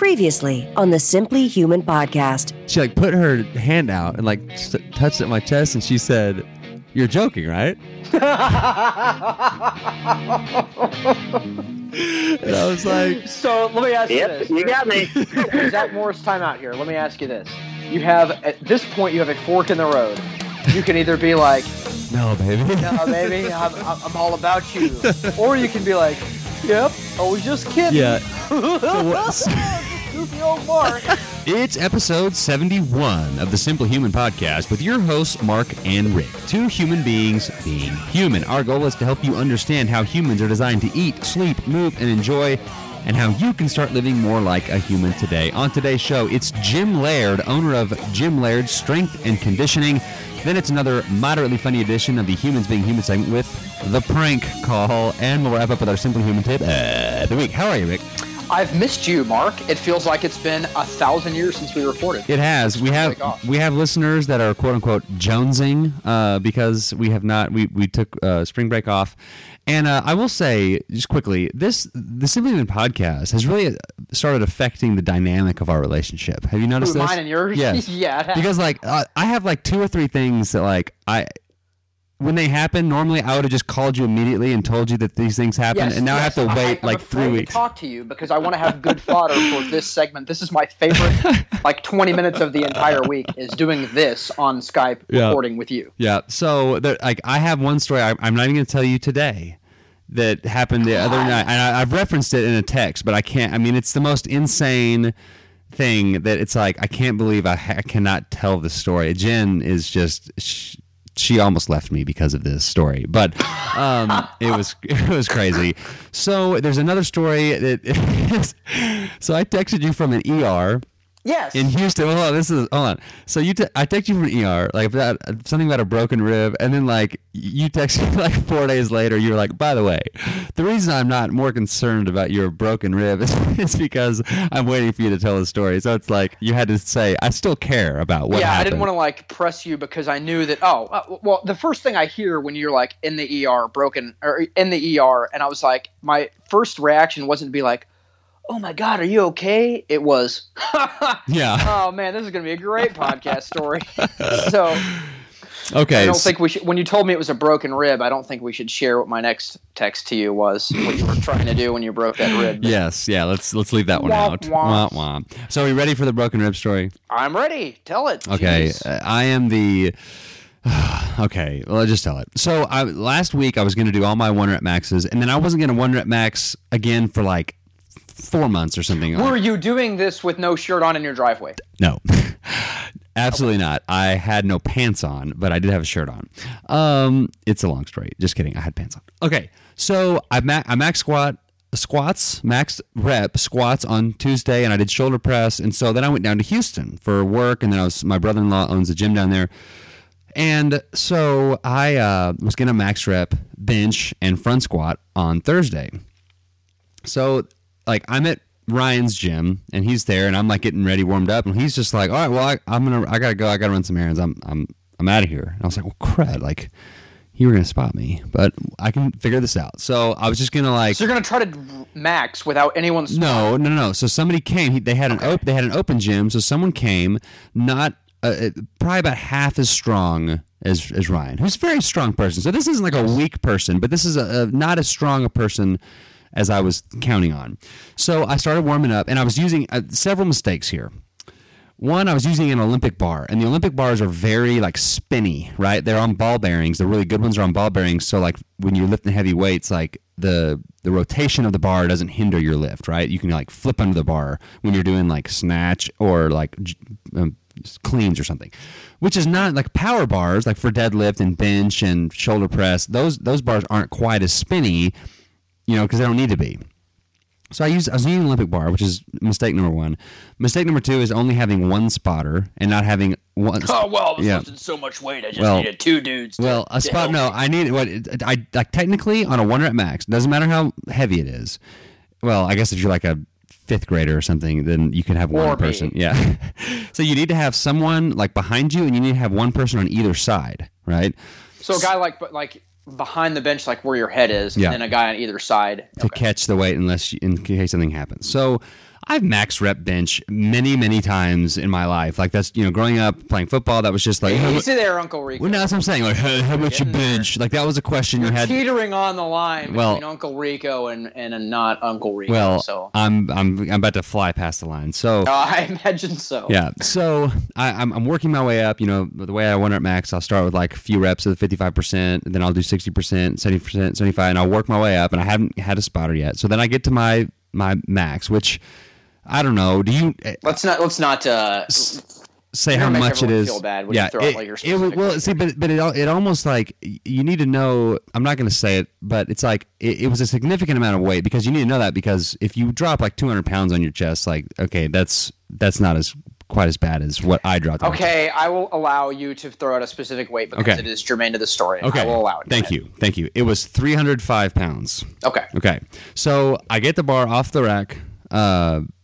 Previously on the Simply Human Podcast. She like put her hand out and like touched at my chest and she said, "You're joking, right?" And I was like, so let me ask you this. You got me. Zach Morris, time out here. Let me ask you this. You have, at this point, you have a fork in the road. You can either be like, No, baby, I'm all about you. Or you can be like, yep, I was just kidding. Yeah. Goofy old Mark. It's episode 71 of the Simply Human Podcast with your hosts, Mark and Rick, two human beings being human. Our goal is to help you understand how humans are designed to eat, sleep, move, and enjoy, and how you can start living more like a human today. On today's show, it's Jim Laird, owner of Jim Laird Strength and Conditioning. Then it's another moderately funny edition of the Humans Being Human segment with the prank call, and we'll wrap up with our Simply Human tip of the week. How are you, Rick? I've missed you, Mark. It feels like it's been 1,000 years since we recorded. It has. We have listeners that are quote unquote jonesing because we have not. We took spring break off, and I will say just quickly, the Simply Human Podcast has really started affecting the dynamic of our relationship. Have you noticed this? Mine and yours. Yes. Yeah. Because like I have like 2 or 3 things that like I. When they happen, normally I would have just called you immediately and told you that these things happen, and now I have to wait like 3 weeks. To talk to you because I want to have good fodder for this segment. This is my favorite, like 20 minutes of the entire week is doing this on Skype recording with you. Yeah. So like I have one story I'm not even going to tell you today that happened the other night, and I've referenced it in a text, but I can't. I mean, it's the most insane thing that it's like I can't believe I cannot tell the story. Jen is just. She almost left me because of this story, but it was crazy. So there's another story that so I texted you from an ER. Yes. In Houston. Hold on. So I texted you from an ER, like about something about a broken rib, and then like you texted like 4 days later. You were like, by the way, the reason I'm not more concerned about your broken rib is because I'm waiting for you to tell the story. So it's like you had to say, I still care about what happened. Yeah, I didn't want to like press you because I knew that. Well, the first thing I hear when you're like in the ER, broken or in the ER, and I was like, my first reaction wasn't to be like, oh my God, are you okay? It was. Yeah. Oh man, this is going to be a great podcast story. So, okay. I don't think we should. When you told me it was a broken rib, I don't think we should share what my next text to you was. What you were trying to do when you broke that rib. Yes. Yeah. Let's leave that one out. Womp, womp. So, are you ready for the broken rib story? I'm ready. Tell it. Okay. I am the. Okay. Well, I'll just tell it. So, last week I was going to do all my one rep maxes, and then I wasn't going to one rep max again for like. 4 months or something. Were you doing this with no shirt on in your driveway? No, absolutely not. I had no pants on, but I did have a shirt on. It's a long story. Just kidding. I had pants on. Okay, so I max rep squats on Tuesday, and I did shoulder press, and so then I went down to Houston for work, and then my brother-in-law owns a gym down there. And so I was going to max rep bench and front squat on Thursday. So like I'm at Ryan's gym and he's there and I'm like getting ready, warmed up, and he's just like, all right, well I gotta run some errands. I'm out of here. And I was like, well, crud, like you were gonna spot me, but I can figure this out. So I was just gonna like. So you're gonna try to max without anyone spotting? No. So somebody came. They had an open gym. So someone came, not probably about half as strong as Ryan, who's a very strong person. So this isn't like a weak person, but this is a not as strong a person as I was counting on. So I started warming up, and I was using several mistakes here. One, I was using an Olympic bar, and the Olympic bars are very like spinny, right? They're on ball bearings. The really good ones are on ball bearings. So like when you're lifting heavy weights, like the rotation of the bar doesn't hinder your lift, right? You can like flip under the bar when you're doing like snatch or like cleans or something, which is not like power bars, like for deadlift and bench and shoulder press. Those bars aren't quite as spinny, you know, because they don't need to be. So I was using an Olympic bar, which is mistake number one. Mistake number two is only having one spotter and not having one. Oh well, I was lifting so much weight, I just needed two dudes. Technically on a one rep max, doesn't matter how heavy it is. Well, I guess if you're like a fifth grader or something, then you can have one person. Yeah. So you need to have someone like behind you, and you need to have one person on either side, right? So a guy like behind the bench, like where your head is, and then a guy on either side to catch the weight in case something happens. So I've max rep bench many times in my life. Like that's, you know, growing up playing football, that was just like, hey, easy there, Uncle Rico. Well, no, that's what I'm saying. Like, how much you bench? Like that was a question you had. Teetering on the line between Uncle Rico and not Uncle Rico. Well, so I'm about to fly past the line. So I imagine so. Yeah. So I'm working my way up. You know, the way I want at max, I'll start with like a few reps of 55%, and then I'll do 60%, 70%, 75%, and I'll work my way up. And I haven't had a spotter yet. So then I get to my max, which I don't know. Do you? Let's not say how much it is. Feel bad when you throw out like your specific well, see, but it almost like you need to know. I'm not going to say it, but it's like it was a significant amount of weight, because you need to know that, because if you drop like 200 pounds on your chest, like okay, that's not as quite as bad as what I dropped. Okay, I will allow you to throw out a specific weight because it is germane to the story. Okay, I will allow it. Thank you. It was 305 pounds. Okay. So I get the bar off the rack,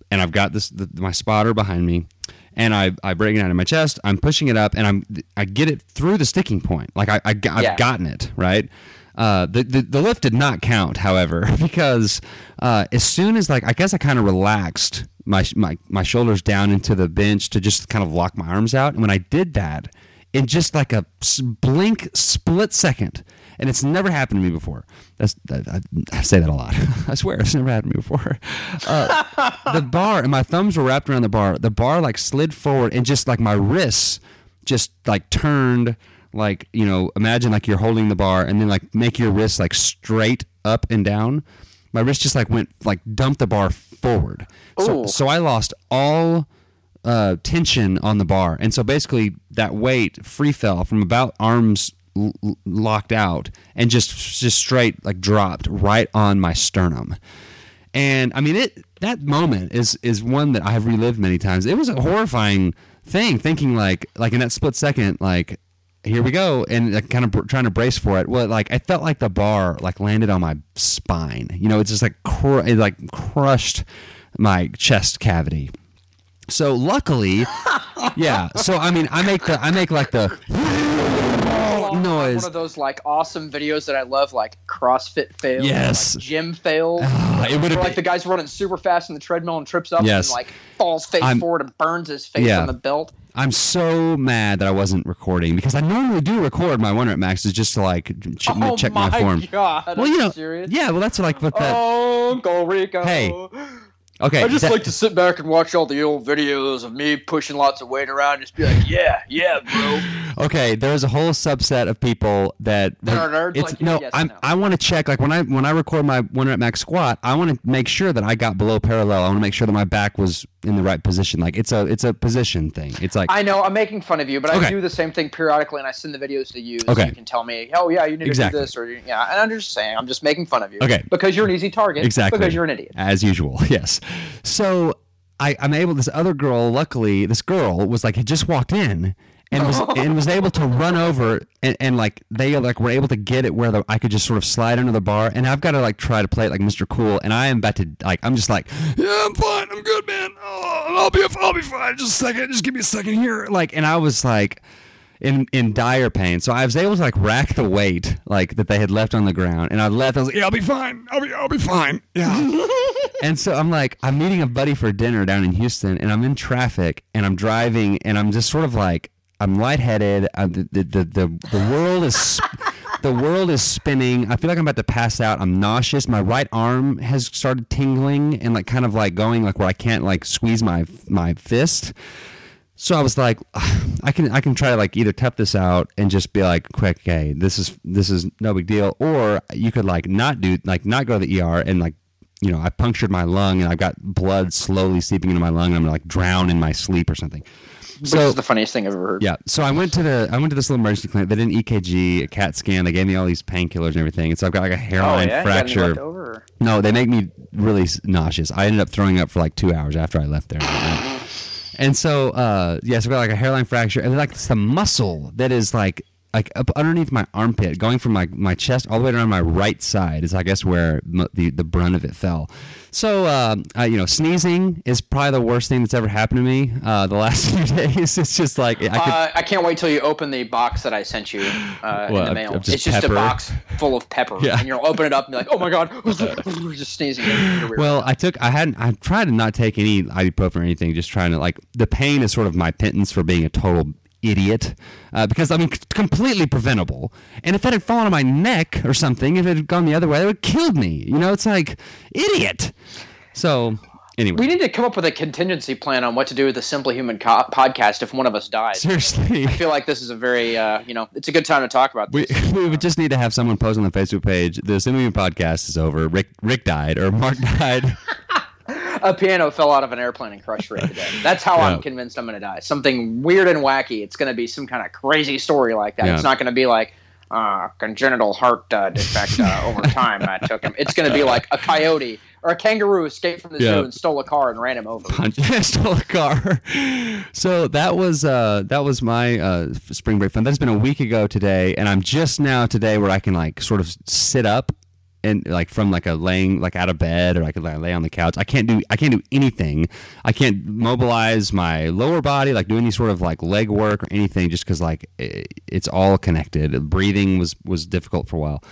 and I've got my spotter behind me, and I bring it out in my chest. I'm pushing it up, and I get it through the sticking point. Like I've gotten it right. The lift did not count, however, because as soon as, like, I guess I kind of relaxed my shoulders down into the bench to just kind of lock my arms out. And when I did that, in just like a blink, split second, and it's never happened to me before. I say that a lot. I swear it's never happened to me before. The bar, and my thumbs were wrapped around the bar. The bar like slid forward, and just like my wrists just like turned. Like, you know, imagine like you're holding the bar and then like make your wrist like straight up and down. My wrist just like went like dumped the bar forward. So I lost all tension on the bar. And so basically that weight free fell from about arms locked out and just straight like dropped right on my sternum. And I mean, that moment is one that I have relived many times. It was a horrifying thing, thinking like in that split second, like, here we go, and like kind of trying to brace for it. Well, like I felt like the bar like landed on my spine. You know, it's just like it crushed my chest cavity. So luckily, yeah. So I mean, I make like the noise. One of those like awesome videos that I love, like CrossFit fails, yes, like gym fails. It would have like the guy's running super fast on the treadmill and trips up, yes, and like falls face forward and burns his face on the belt. I'm so mad that I wasn't recording, because I normally do record my one rep maxes just to like check my form. Oh my god! Well, you know, serious? Yeah. Well, that's like what that. Oh, Uncle Rico. Hey. Okay. I just like to sit back and watch all the old videos of me pushing lots of weight around, and just be like, yeah, bro. Okay, there's a whole subset of people that are nerds. It's, like, no, yes, no, I want to check. Like when I record my one rep max squat, I want to make sure that I got below parallel. I want to make sure that my back was in the right position. Like it's a position thing. It's like, I know I'm making fun of you, but I do the same thing periodically, and I send the videos to you, so you can tell me, oh yeah, you need to do this, or yeah. And I'm just saying, I'm just making fun of you, because you're an easy target, because you're an idiot, as usual. Yes. So this girl was like, had just walked in and was able to run over and like they like were able to get it where I could just sort of slide under the bar, and I've got to like try to play it like Mr. Cool, and I am about to like, I'm just like, yeah, I'm fine, I'm good, man. Oh, I'll be fine. Just a second, just give me a second here. Like, and I was like in dire pain. So I was able to like rack the weight like that they had left on the ground, and I left. I was like, yeah, I'll be fine. I'll be fine. Yeah. And so I'm like, I'm meeting a buddy for dinner down in Houston, and I'm in traffic, and I'm driving, and I'm just sort of like, I'm lightheaded. The world is the world is spinning. I feel like I'm about to pass out. I'm nauseous. My right arm has started tingling and like kind of like going like where I can't like squeeze my fist. So I was like, I can try to like either tough this out and just be like, quick, hey, this is no big deal, or you could like not go to the ER and like, you know, I punctured my lung and I've got blood slowly seeping into my lung and I'm gonna like drown in my sleep or something. Which is the funniest thing I've ever heard. Yeah. So I went to this little emergency clinic. They did an EKG, a CAT scan. They gave me all these painkillers and everything. And so I've got like a hairline fracture. You got any left over? No, they make me really nauseous. I ended up throwing up for like 2 hours after I left there. And so, so I've got like a hairline fracture, and like it's the muscle that is like like up underneath my armpit, going from like my chest all the way around my right side is, I guess, where the brunt of it fell. So, sneezing is probably the worst thing that's ever happened to me the last few days. It's just like I can't wait till you open the box that I sent you in the mail. It's just pepper. A box full of pepper, and you'll open it up and be like, "Oh my god!" Just sneezing. Well, I tried to not take any ibuprofen or anything. Just trying to the pain is sort of my pittance for being a total idiot, because completely preventable. And if that had fallen on my neck or something, if it had gone the other way, it would have killed me. It's like, idiot. So anyway, we need to come up with a contingency plan on what to do with the Simply Human podcast if one of us dies. Seriously, I feel like this is a very it's a good time to talk about this. We would just need to have someone post on the Facebook page, the Simply Human podcast is over, Rick died, or Mark died. A piano fell out of an airplane and crushed Rick today. That's how I'm convinced I'm going to die. Something weird and wacky. It's going to be some kind of crazy story like that. Yeah. It's not going to be like congenital heart defect over time that took him. It's going to be like a coyote or a kangaroo escaped from the zoo and stole a car and ran him over. Stole a car. So that was my spring break fun. That's been a week ago today, and I'm just now today where I can sort of sit up. And from a laying out of bed, or I could lay on the couch. I can't do anything. I can't mobilize my lower body, do any sort of leg work or anything, just because it's all connected. Breathing was difficult for a while.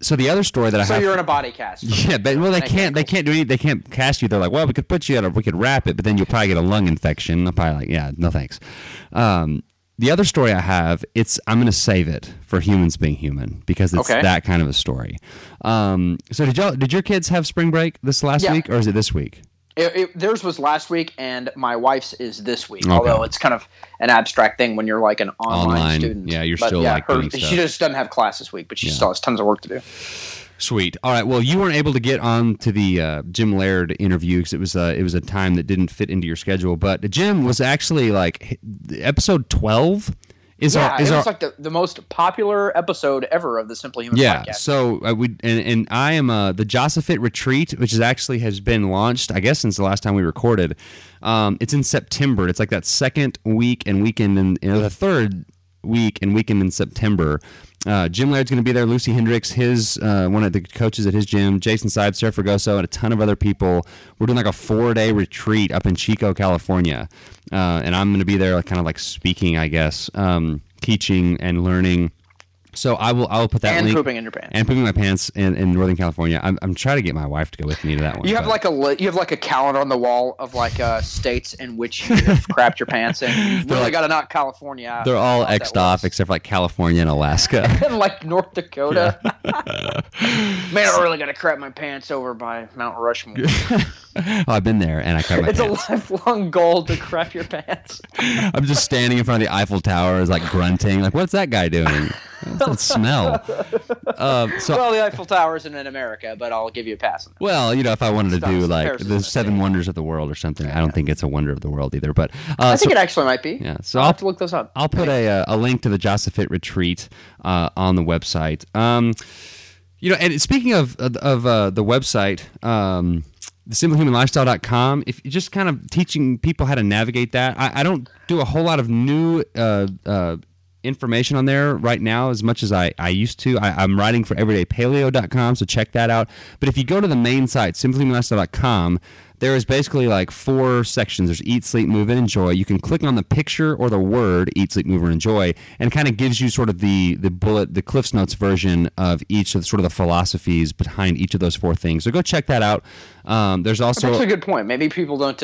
So the other story that I have, so you're in a body cast. Yeah, but they can't do anything. They can't cast you. They're like, well, we could put you we could wrap it, but then you'll probably get a lung infection. I'm probably no thanks. The other story I have, I'm going to save it for humans being human, because it's that kind of a story. So did your kids have spring break this last week, or is it this week? Theirs was last week, and my wife's is this week, although it's kind of an abstract thing when you're an online student. Yeah, you're still doing stuff. She just doesn't have class this week, but she still has tons of work to do. Sweet. All right. Well, you weren't able to get on to the Jim Laird interview because it was a time that didn't fit into your schedule. But Jim was actually episode 12 the most popular episode ever of the Simply Human podcast. Yeah. So I am the JossaFit retreat, which has been launched, I guess, since the last time we recorded. It's in September. It's that second week and weekend, and the third week and weekend in September. Jim Laird's going to be there. Lucy Hendricks, his one of the coaches at his gym, Jason Sides, Sarah Fragoso, and a ton of other people. We're doing a 4-day retreat up in Chico, California, and I'm going to be there, speaking, I guess, teaching and learning. So I will put that link. And pooping in your pants. And pooping my pants in Northern California. I'm trying to get my wife to go with me to that one. You have a calendar on the wall of states in which you've crapped your pants in. You've really got to knock California out. They're all X'd off except California and Alaska. And North Dakota. Man, I'm really going to crap my pants over by Mount Rushmore. Oh, I've been there and I crap my pants. It's a lifelong goal to crap your pants. I'm just standing in front of the Eiffel Tower grunting. What's that guy doing? That smell. The Eiffel Tower isn't in America, but I'll give you a pass on that. Well, if I wanted to do the Seven Wonders of the World or something, I don't think it's a wonder of the world either. But I think it actually might be. Yeah, so I'll have to look those up. I'll put a link to the JossaFit retreat on the website. And speaking of the website, simplehumanlifestyle.com, if you're just kind of teaching people how to navigate that, I don't do a whole lot of new information on there right now as much as I used to. I'm writing for everydaypaleo.com, so check that out. But if you go to the main site, simplehumanlifestyle.com, there is basically 4 sections. There's eat, sleep, move, and enjoy. You can click on the picture or the word eat, sleep, move, or enjoy, and it kind of gives you sort of the Cliff's Notes version of each of the philosophies behind each of those 4 things. So go check that out. There's also... That's a good point. Maybe people don't,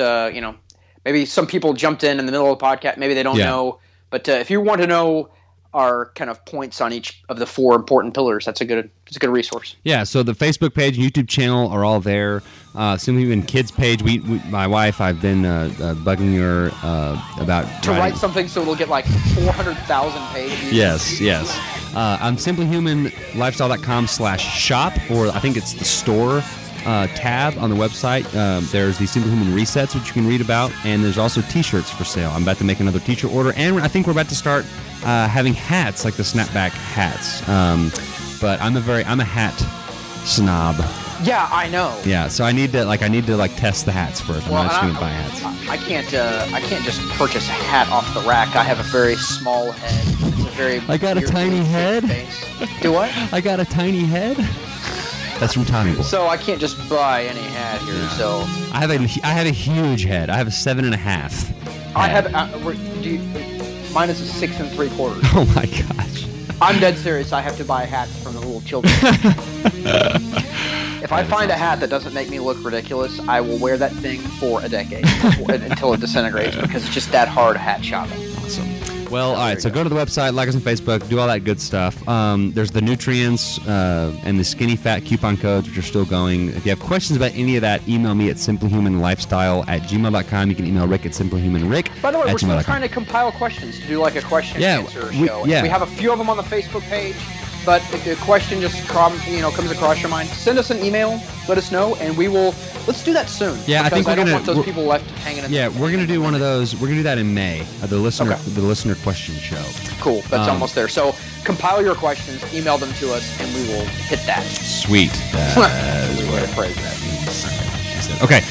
maybe some people jumped in the middle of the podcast. Maybe they don't know... But if you want to know our kind of points on each of the 4 important pillars, it's a good resource. Yeah, so the Facebook page and YouTube channel are all there. Simply Human Kids page, my wife, I've been bugging her about... To write something so it'll get 400,000 pages. Yes. I'm simplehumanlifestyle.com/shop, or I think it's the store tab on the website. There's the Simply Human resets, which you can read about, and there's also t-shirts for sale. I'm about to make another t-shirt order, and I think we're about to start having hats, like the snapback hats. But I'm a hat snob. Yeah, I know. Yeah, so I need to test the hats first. I'm not just going to buy hats. I can't just purchase a hat off the rack. I have a very small head. very. I got a tiny head. Do what? I got a tiny head. That's from Tommy Boy. So I can't just buy any hat here. Yeah. So I have a huge head. I have a 7.5. I have. Mine is a 6 3/4. Oh my gosh. I'm dead serious. I have to buy hats from the little children. If I find a hat that doesn't make me look ridiculous, I will wear that thing for a decade until it disintegrates, because it's just that hard hat shopping. Awesome. Well, all right, so go to the website, like us on Facebook, do all that good stuff. There's the nutrients and the skinny fat coupon codes, which are still going. If you have questions about any of that, email me at simplehumanlifestyle@gmail.com. You can email Rick at simplehumanrick. By the way, we're still trying to compile questions to do like a question and answer show. Yeah. We have a few of them on the Facebook page. But if the question just comes across your mind, send us an email, let us know, and we will. Let's do that soon. Yeah, I think we're gonna. I don't want those people left hanging in. Yeah, we're gonna do one of those. We're gonna do that in May. The listener question show. Cool, that's almost there. So compile your questions, email them to us, and we will hit that. Sweet. That is what I phrased that. Okay,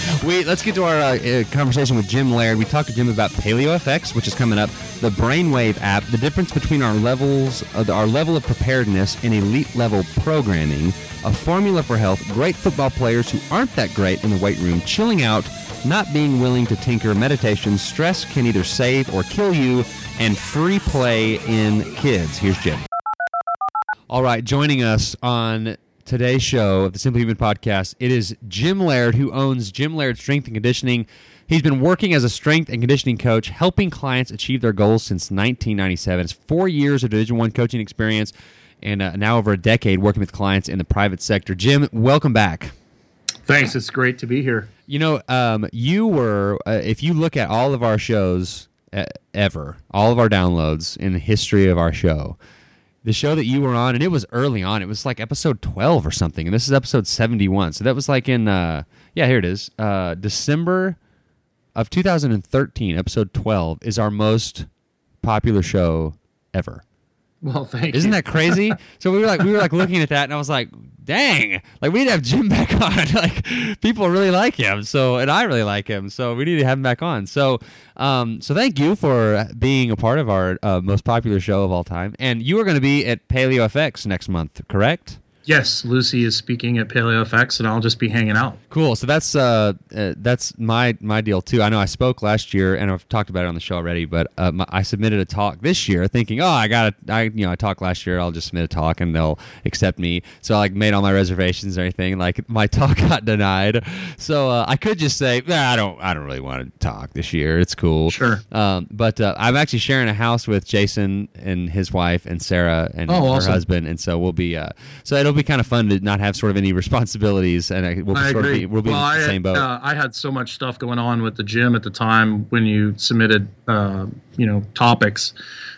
let's get to our conversation with Jim Laird. We talked to Jim about PaleoFX, which is coming up, the Brainwave app, the difference between our level of preparedness and elite-level programming, a formula for health, great football players who aren't that great in the weight room, chilling out, not being willing to tinker, meditation, stress can either save or kill you, and free play in kids. Here's Jim. All right, joining us on today's show of the Simply Human Podcast, it is Jim Laird, who owns Jim Laird Strength and Conditioning. He's been working as a strength and conditioning coach, helping clients achieve their goals since 1997. It's 4 years of Division I coaching experience, and now over a decade working with clients in the private sector. Jim, welcome back. Thanks. It's great to be here. You know, you were, if you look at all of our shows ever, all of our downloads in the history of our show, the show that you were on, and it was early on. It was like episode 12 or something, and this is episode 71. So that was like in, here it is, December of 2013, episode 12 is our most popular show ever. Well, thank you. Isn't that crazy? So we were like looking at that, and I was like, dang, like we need to have Jim back on. Like people really like him, and I really like him, so we need to have him back on. So thank you for being a part of our most popular show of all time. And you are going to be at PaleoFX next month, correct? Yes, Lucy is speaking at PaleoFX, and I'll just be hanging out. Cool. So that's my deal too. I know I spoke last year, and I've talked about it on the show already. But I submitted a talk this year, thinking, I talked last year. I'll just submit a talk, and they'll accept me. So I made all my reservations and everything. Like my talk got denied. So I could just say, I don't really want to talk this year. It's cool. Sure. But I'm actually sharing a house with Jason and his wife and Sarah and her husband, and so we'll be It'll be kind of fun to not have sort of any responsibilities, and we'll be in the same boat. I had so much stuff going on with the gym at the time when you submitted, topics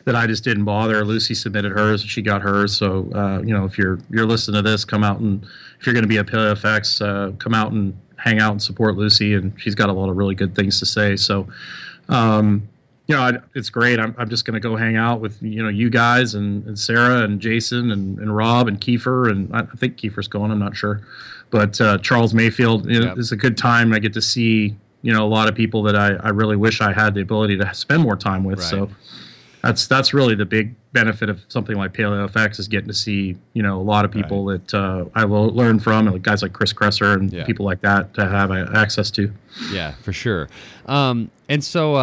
that I just didn't bother. Lucy submitted hers, and she got hers. So, if you're listening to this, come out, and if you're going to be at PaleoFX, come out and hang out and support Lucy, and she's got a lot of really good things to say. So, it's great. I'm just going to go hang out with, you guys and Sarah and Jason and Rob and Kiefer. And I think Kiefer's going, I'm not sure. But Charles Mayfield, It's a good time. I get to see, a lot of people that I really wish I had the ability to spend more time with. Right. So that's really the big benefit of something like PaleoFX is getting to see, a lot of people that I will learn from, and guys like Chris Kresser and people like that to have access to. Yeah, for sure. And so,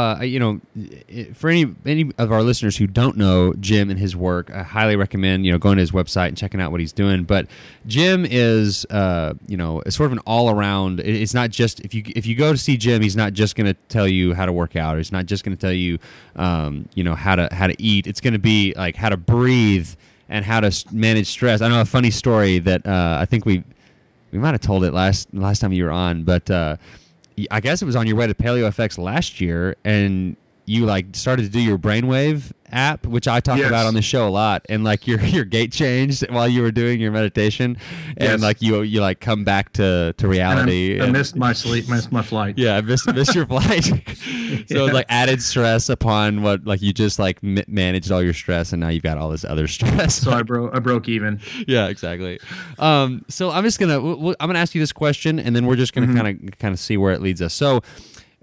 for any of our listeners who don't know Jim and his work, I highly recommend, going to his website and checking out what he's doing. But Jim is, sort of an all-around. It's not just, if you go to see Jim, he's not just going to tell you how to work out, or he's not just going to tell you, how to eat. It's going to be like how to breathe and how to manage stress. I know a funny story that I think we might have told it last time you were on, but I guess it was on your way to PaleoFX last year, and you started to do your Brainwave app, which I talk about on the show a lot, and your gait changed while you were doing your meditation, and you come back to reality. I missed my sleep, missed my flight. Yeah, I missed your flight. So it's added stress upon what you just managed all your stress, and now you've got all this other stress. So I broke even. Yeah, exactly. So I'm gonna ask you this question, and then we're just gonna kind of see where it leads us. So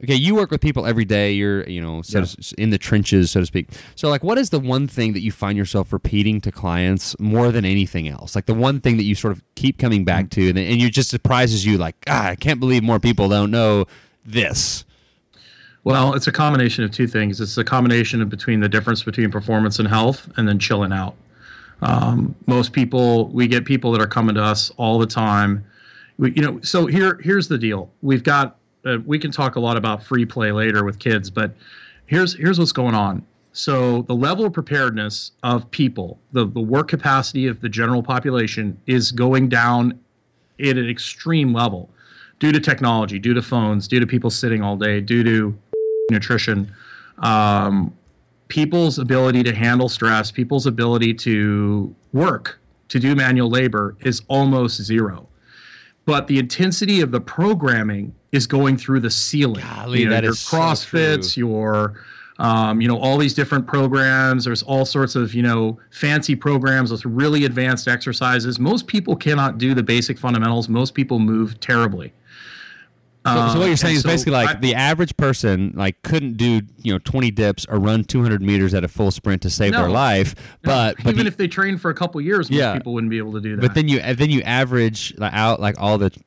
okay, you work with people every day. You're, you know, in the trenches, so to speak. So, like, what is the one thing that you find yourself repeating to clients more than anything else? Like, the one thing that you sort of keep coming back to, and it just surprises you, like, I can't believe more people don't know this. Well, it's a combination of two things. It's a combination of between the difference between performance and health, and then chilling out. Most people, we get people that are coming to us all the time. So here's the deal. We've got, we can talk a lot about free play later with kids, but here's what's going on. So the level of preparedness of people, the work capacity of the general population is going down at an extreme level due to technology, due to phones, due to people sitting all day, due to nutrition, people's ability to handle stress, people's ability to work, to do manual labor is almost zero. But the intensity of the programming is going through the ceiling. Golly, that your is CrossFits, so your, all these different programs. There's all sorts of, fancy programs with really advanced exercises. Most people cannot do the basic fundamentals. Most people move terribly. So what you're saying is basically the average person couldn't do 20 dips or run 200 meters at a full sprint to save their life. But even if they trained for a couple years, most people wouldn't be able to do that. But then you average out all the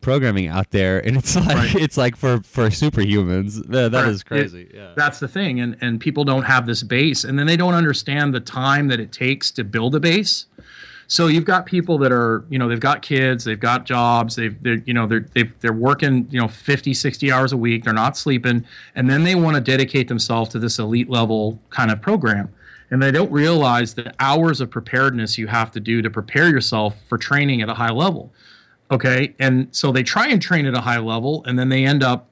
programming out there, and it's it's for superhumans. That is crazy. That's the thing, and people don't have this base, and then they don't understand the time that it takes to build a base. So you've got people that are, they've got kids, they've got jobs, they're working, 50, 60 hours a week, they're not sleeping, and then they want to dedicate themselves to this elite level kind of program. And they don't realize the hours of preparedness you have to do to prepare yourself for training at a high level. Okay? And so they try and train at a high level, and then they end up,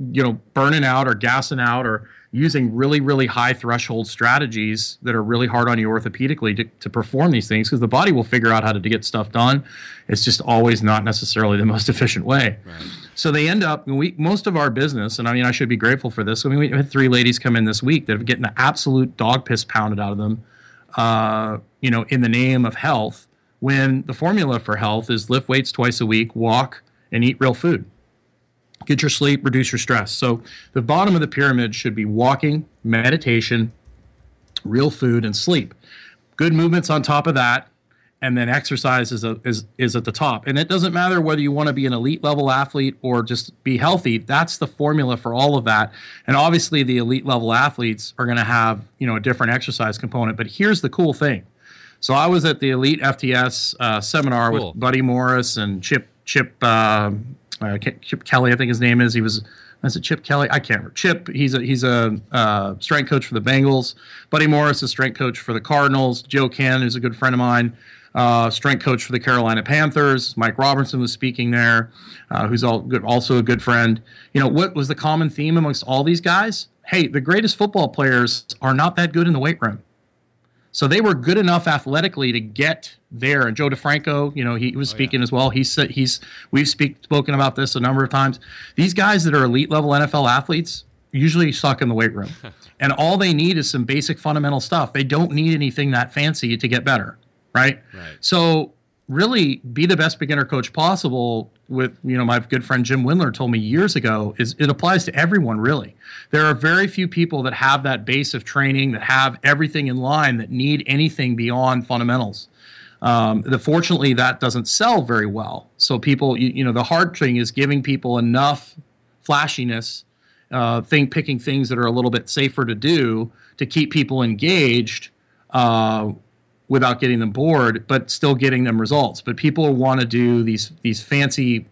burning out or gassing out or using really, really high threshold strategies that are really hard on you orthopedically to perform these things, because the body will figure out how to get stuff done. It's just always not necessarily the most efficient way. Right. So they end up, most of our business, and I should be grateful for this. We had 3 ladies come in this week that have gotten the absolute dog piss pounded out of them, in the name of health, when the formula for health is lift weights twice a week, walk, and eat real food. Get your sleep, reduce your stress. So the bottom of the pyramid should be walking, meditation, real food, and sleep. Good movements on top of that, and then exercise is at the top. And it doesn't matter whether you want to be an elite level athlete or just be healthy. That's the formula for all of that. And obviously the elite level athletes are going to have, a different exercise component. But here's the cool thing. So I was at the Elite FTS seminar with Buddy Morris and Chip Kelly, I think his name is. Chip Kelly? I can't remember. Chip, he's a strength coach for the Bengals. Buddy Morris is strength coach for the Cardinals. Joe Ken, who's a good friend of mine, strength coach for the Carolina Panthers. Mike Robertson was speaking there, who's also a good friend. What was the common theme amongst all these guys? Hey, the greatest football players are not that good in the weight room. So they were good enough athletically to get there. And Joe DeFranco, he was speaking as well. He said we've spoken about this a number of times. These guys that are elite level NFL athletes usually suck in the weight room. And all they need is some basic fundamental stuff. They don't need anything that fancy to get better, right? So really be the best beginner coach possible with, my good friend Jim Wendler told me years ago, is it applies to everyone, really. There are very few people that have that base of training, that have everything in line, that need anything beyond fundamentals. Fortunately, that doesn't sell very well. So people, the hard thing is giving people enough flashiness, picking things that are a little bit safer to do to keep people engaged, without getting them bored, but still getting them results. But people want to do these fancy,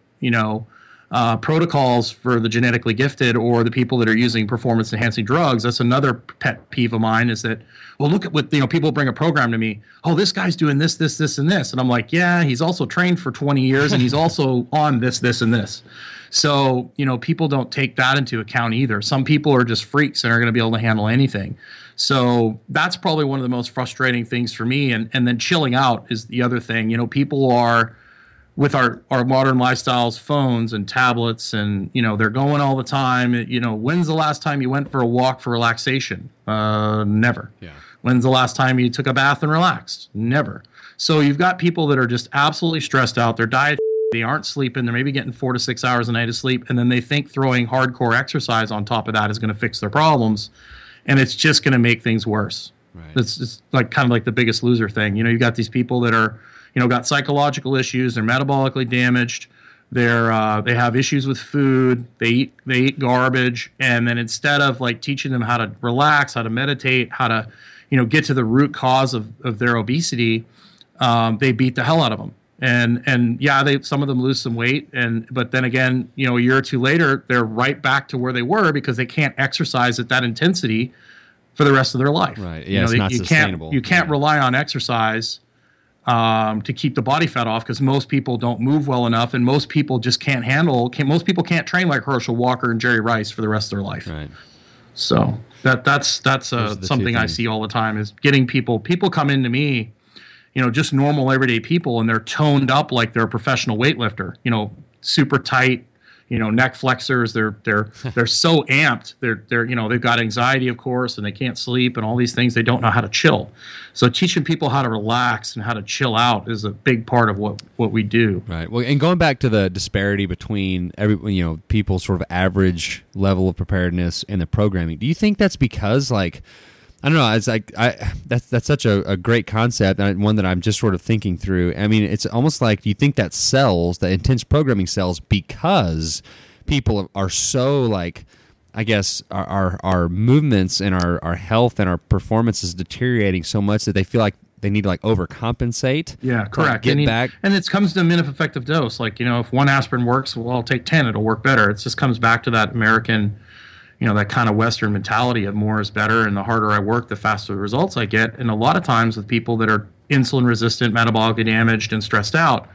protocols for the genetically gifted or the people that are using performance-enhancing drugs. That's another pet peeve of mine, is that, look at what, people bring a program to me. Oh, this guy's doing this, this, this, and this. And I'm like, yeah, he's also trained for 20 years, and he's also on this, this, and this. So, people don't take that into account either. Some people are just freaks and are going to be able to handle anything. So that's probably one of the most frustrating things for me. And then chilling out is the other thing. People are, with our modern lifestyles, phones and tablets, and, they're going all the time. When's the last time you went for a walk for relaxation? Never. Yeah. When's the last time you took a bath and relaxed? Never. So you've got people that are just absolutely stressed out. Their diet They aren't sleeping. They're maybe getting 4 to 6 hours a night of sleep. And then they think throwing hardcore exercise on top of that is going to fix their problems. And it's just going to make things worse. Right. It's like kind of like the Biggest Loser thing. You know, you've got these people that are, you know, got psychological issues. They're metabolically damaged. They have issues with food. They eat garbage. And then instead of like teaching them how to relax, how to meditate, how to, you know, get to the root cause of their obesity, they beat the hell out of them. And yeah, some of them lose some weight, but then again, you know, a year or two later, they're right back to where they were because they can't exercise at that intensity for the rest of their life. Right. Yeah, you know, it's not sustainable. You can't rely on exercise to keep the body fat off, because most people don't move well enough, and most people just can't handle. Most people can't train like Herschel Walker and Jerry Rice for the rest of their life. Right. So that's something I see all the time is getting people come into me. You know, just normal everyday people, and they're toned up like they're a professional weightlifter. You know, super tight. You know, neck flexors. They're so amped. You know, they've got anxiety, of course, and they can't sleep and all these things. They don't know how to chill. So teaching people how to relax and how to chill out is a big part of what we do. Right. Well, and going back to the disparity between people's sort of average level of preparedness and the programming. Do you think that's because I don't know. It's like that's such a great concept, and one that I'm just sort of thinking through. I mean, it's almost like you think that sells, that intense programming sells, because people are so like, I guess our movements and our health and our performance is deteriorating so much that they feel like they need to like overcompensate. Yeah, correct. And it comes to a minimum effective dose. Like, you know, if one aspirin works, well, I'll take 10. It'll work better. It just comes back to that American. You know, that kind of Western mentality of more is better, and the harder I work, the faster the results I get. And a lot of times with people that are insulin resistant, metabolically damaged, and stressed out,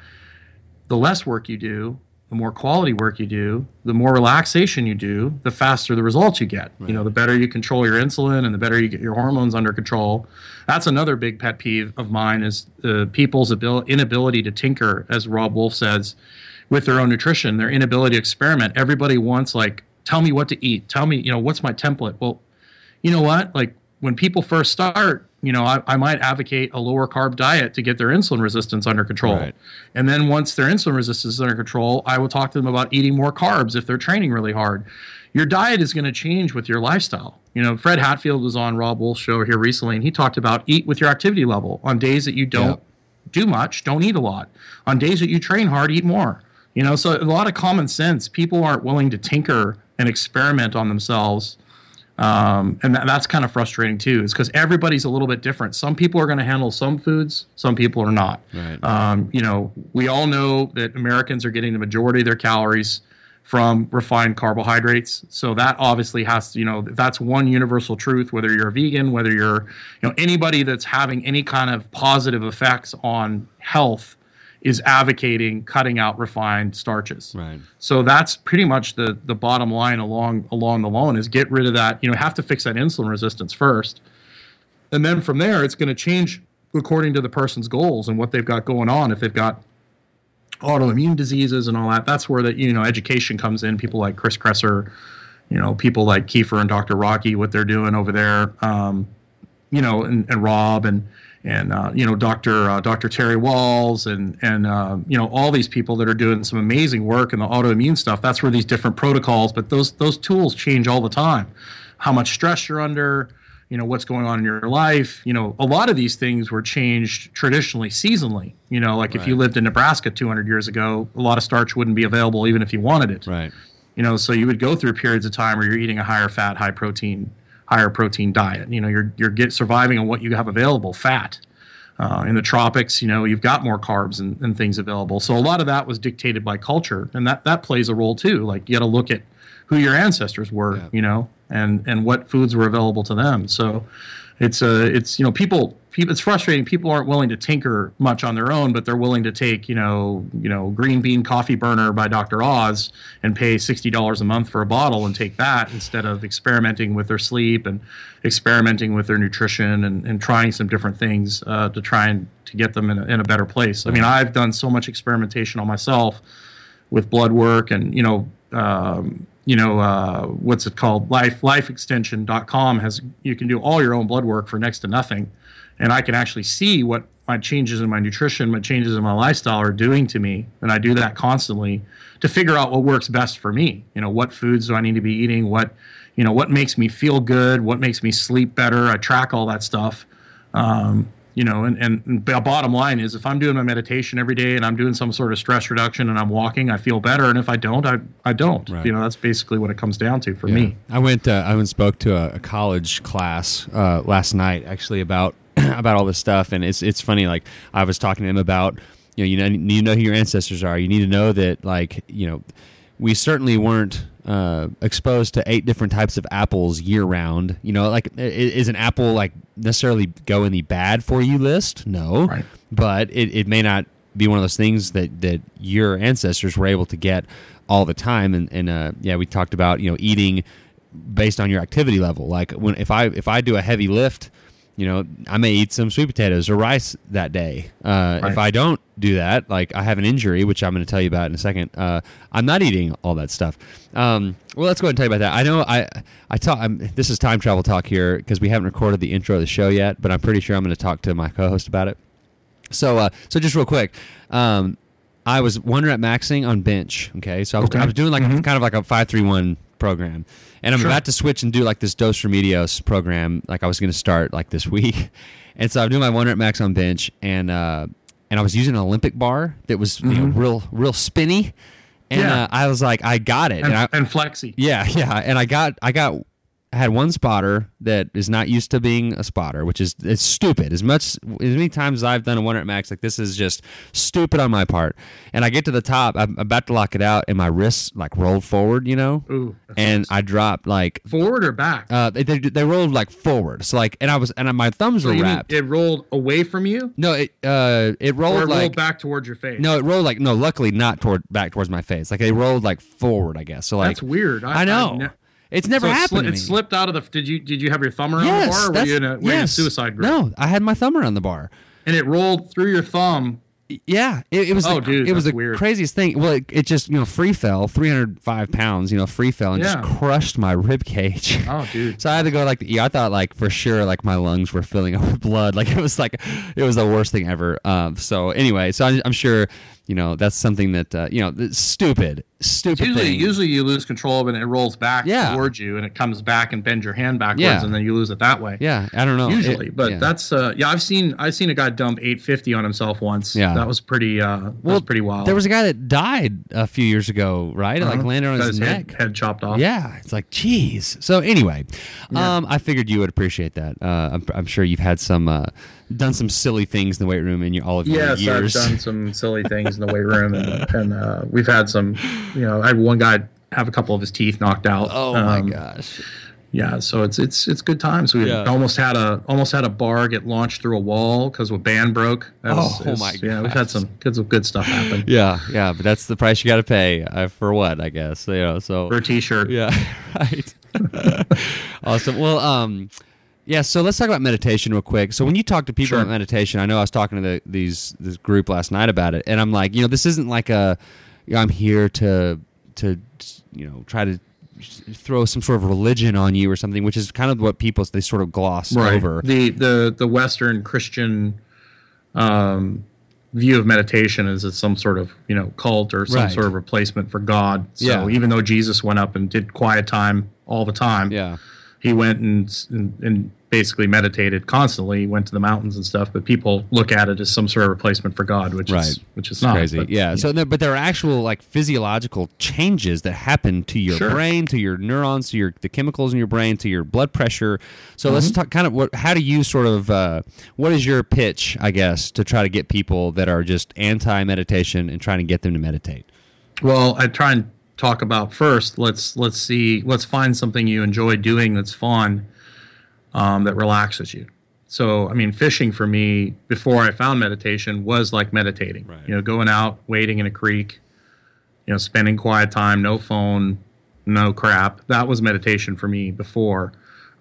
the less work you do, the more quality work you do, the more relaxation you do, the faster the results you get. Right. You know, the better you control your insulin and the better you get your hormones under control. That's another big pet peeve of mine is people's inability to tinker, as Rob Wolf says, with their own nutrition, their inability to experiment. Everybody wants like, tell me what to eat. Tell me, you know, what's my template? Well, you know what? Like when people first start, you know, I might advocate a lower carb diet to get their insulin resistance under control. Right. And then once their insulin resistance is under control, I will talk to them about eating more carbs if they're training really hard. Your diet is going to change with your lifestyle. You know, Fred Hatfield was on Rob Wolf's show here recently, and he talked about eat with your activity level. On days that you don't do much, don't eat a lot. On days that you train hard, eat more. You know, so a lot of common sense. People aren't willing to tinker and experiment on themselves. And that's kind of frustrating too, is because everybody's a little bit different. Some people are going to handle some foods, some people are not. Right. You know, we all know that Americans are getting the majority of their calories from refined carbohydrates. So that obviously has to, you know, that's one universal truth, whether you're a vegan, whether you're, you know, anybody that's having any kind of positive effects on health is advocating cutting out refined starches. Right. So that's pretty much the bottom line along the line is get rid of that. You know, have to fix that insulin resistance first. And then from there, it's going to change according to the person's goals and what they've got going on. If they've got autoimmune diseases and all that, that's where the, you know, education comes in. People like Chris Kresser, you know, people like Kiefer and Dr. Rocky, what they're doing over there, you know, and Rob and you know, Dr. Terry Wahls and you know, all these people that are doing some amazing work in the autoimmune stuff. That's where these different protocols, but those tools change all the time. How much stress you're under, you know, what's going on in your life. You know, a lot of these things were changed traditionally seasonally. You know, like if you lived in Nebraska 200 years ago, a lot of starch wouldn't be available even if you wanted it. Right. You know, so you would go through periods of time where you're eating a higher fat, higher protein diet. You know, you're surviving on what you have available, fat. In the tropics, you know, you've got more carbs and things available. So a lot of that was dictated by culture, and that plays a role too. Like you got to look at who your ancestors were, you know, and what foods were available to them. So it's you know, people it's frustrating. People aren't willing to tinker much on their own, but they're willing to take, you know, green bean coffee burner by Dr. Oz and pay $60 a month for a bottle and take that instead of experimenting with their sleep and experimenting with their nutrition and trying some different things to try and to get them in a better place. I mean, I've done so much experimentation on myself with blood work and, what's it called? LifeExtension.com you can do all your own blood work for next to nothing. And I can actually see what my changes in my nutrition, my changes in my lifestyle are doing to me. And I do that constantly to figure out what works best for me. You know, what foods do I need to be eating? What makes me feel good? What makes me sleep better? I track all that stuff. And the bottom line is if I'm doing my meditation every day and I'm doing some sort of stress reduction and I'm walking, I feel better. And if I don't, I don't. Right. You know, that's basically what it comes down to for me. I went and spoke to a college class last night actually about all this stuff. And it's funny, like I was talking to him about, you know who your ancestors are. You need to know that, like, you know, we certainly weren't exposed to 8 different types of apples year round. You know, like, is an apple like necessarily go in the bad for you list? No, right. But it may not be one of those things that your ancestors were able to get all the time. And we talked about, you know, eating based on your activity level. Like when, if I do a heavy lift, you know, I may eat some sweet potatoes or rice that day. Right. If I don't do that, like I have an injury, which I'm going to tell you about in a second. I'm not eating all that stuff. Well, let's go ahead and tell you about that. I know this is time travel talk here because we haven't recorded the intro of the show yet, but I'm pretty sure I'm going to talk to my co-host about it. So just real quick, I was one rep maxing on bench. Okay. So I was doing like kind of like a 5-3-1 program. And I'm about to switch and do like this Dos Remedios program, like I was going to start like this week. And so I'm doing my 100 max on bench, and I was using an Olympic bar that was real spinny. And I was like, I got it, and flexy. Yeah. And I had one spotter that is not used to being a spotter, which is it's stupid. As many times as I've done a 100 max, like this is just stupid on my part. And I get to the top, I'm about to lock it out, and my wrists like rolled forward, you know. Ooh, and I dropped like forward or back. They rolled like forward. So like, and my thumbs were wrapped. It rolled away from you. No, it rolled back towards your face. No, it rolled like luckily not back towards my face. Like it rolled like forward, I guess. So like that's weird. I know. It's never happened to me. It slipped out of the... Did you have your thumb around the bar? Or were you in a suicide group? No, I had my thumb around the bar. And it rolled through your thumb. Yeah. It was the craziest thing. Well, it just, you know, free fell, 305 pounds, you know, free fell and just crushed my rib cage. Oh, dude. So I had to go I thought like for sure, like my lungs were filling up with blood. Like, it was the worst thing ever. So anyway, so I'm sure... You know, that's something that, that's stupid thing. Usually you lose control of it and it rolls back towards you and it comes back and bends your hand backwards and then you lose it that way. Yeah, I don't know. Usually, I've seen a guy dump 850 on himself once. Yeah. That was pretty wild. There was a guy that died a few years ago, right? Uh-huh. Like landed on his neck. Head chopped off. Yeah, it's like, geez. So anyway, I figured you would appreciate that. I'm sure you've had some... done some silly things in the weight room in all of your years. Yes, I've done some silly things in the weight room, and we've had some. You know, I had one guy have a couple of his teeth knocked out. Oh my gosh! Yeah, so it's good times. We almost had a bar get launched through a wall because a band broke. Oh my god! Yeah, we've had some good stuff happen. Yeah, but that's the price you got to pay for what I guess. You know, so for a t-shirt. Yeah, right. Awesome. Well, yeah, so let's talk about meditation real quick. So when you talk to people about meditation, I know I was talking to this group last night about it, and I'm like, you know, this isn't like I'm here to you know, try to throw some sort of religion on you or something, which is kind of what people, they sort of gloss over. The Western Christian view of meditation is it's some sort of, you know, cult or some sort of replacement for God. So even though Jesus went up and did quiet time all the time. Yeah. He went and basically meditated constantly, went to the mountains and stuff, but people look at it as some sort of replacement for God, which is not crazy. But, yeah. So there, but there are actual like physiological changes that happen to your brain, to your neurons, to the chemicals in your brain, to your blood pressure. So let's talk kind of how do you sort of what is your pitch, I guess, to try to get people that are just anti-meditation and trying to get them to meditate? Well, I try and talk about first, let's find something you enjoy doing that's fun, that relaxes you. So, I mean, fishing for me before I found meditation was like meditating, you know, going out, wading in a creek, you know, spending quiet time, no phone, no crap. That was meditation for me before.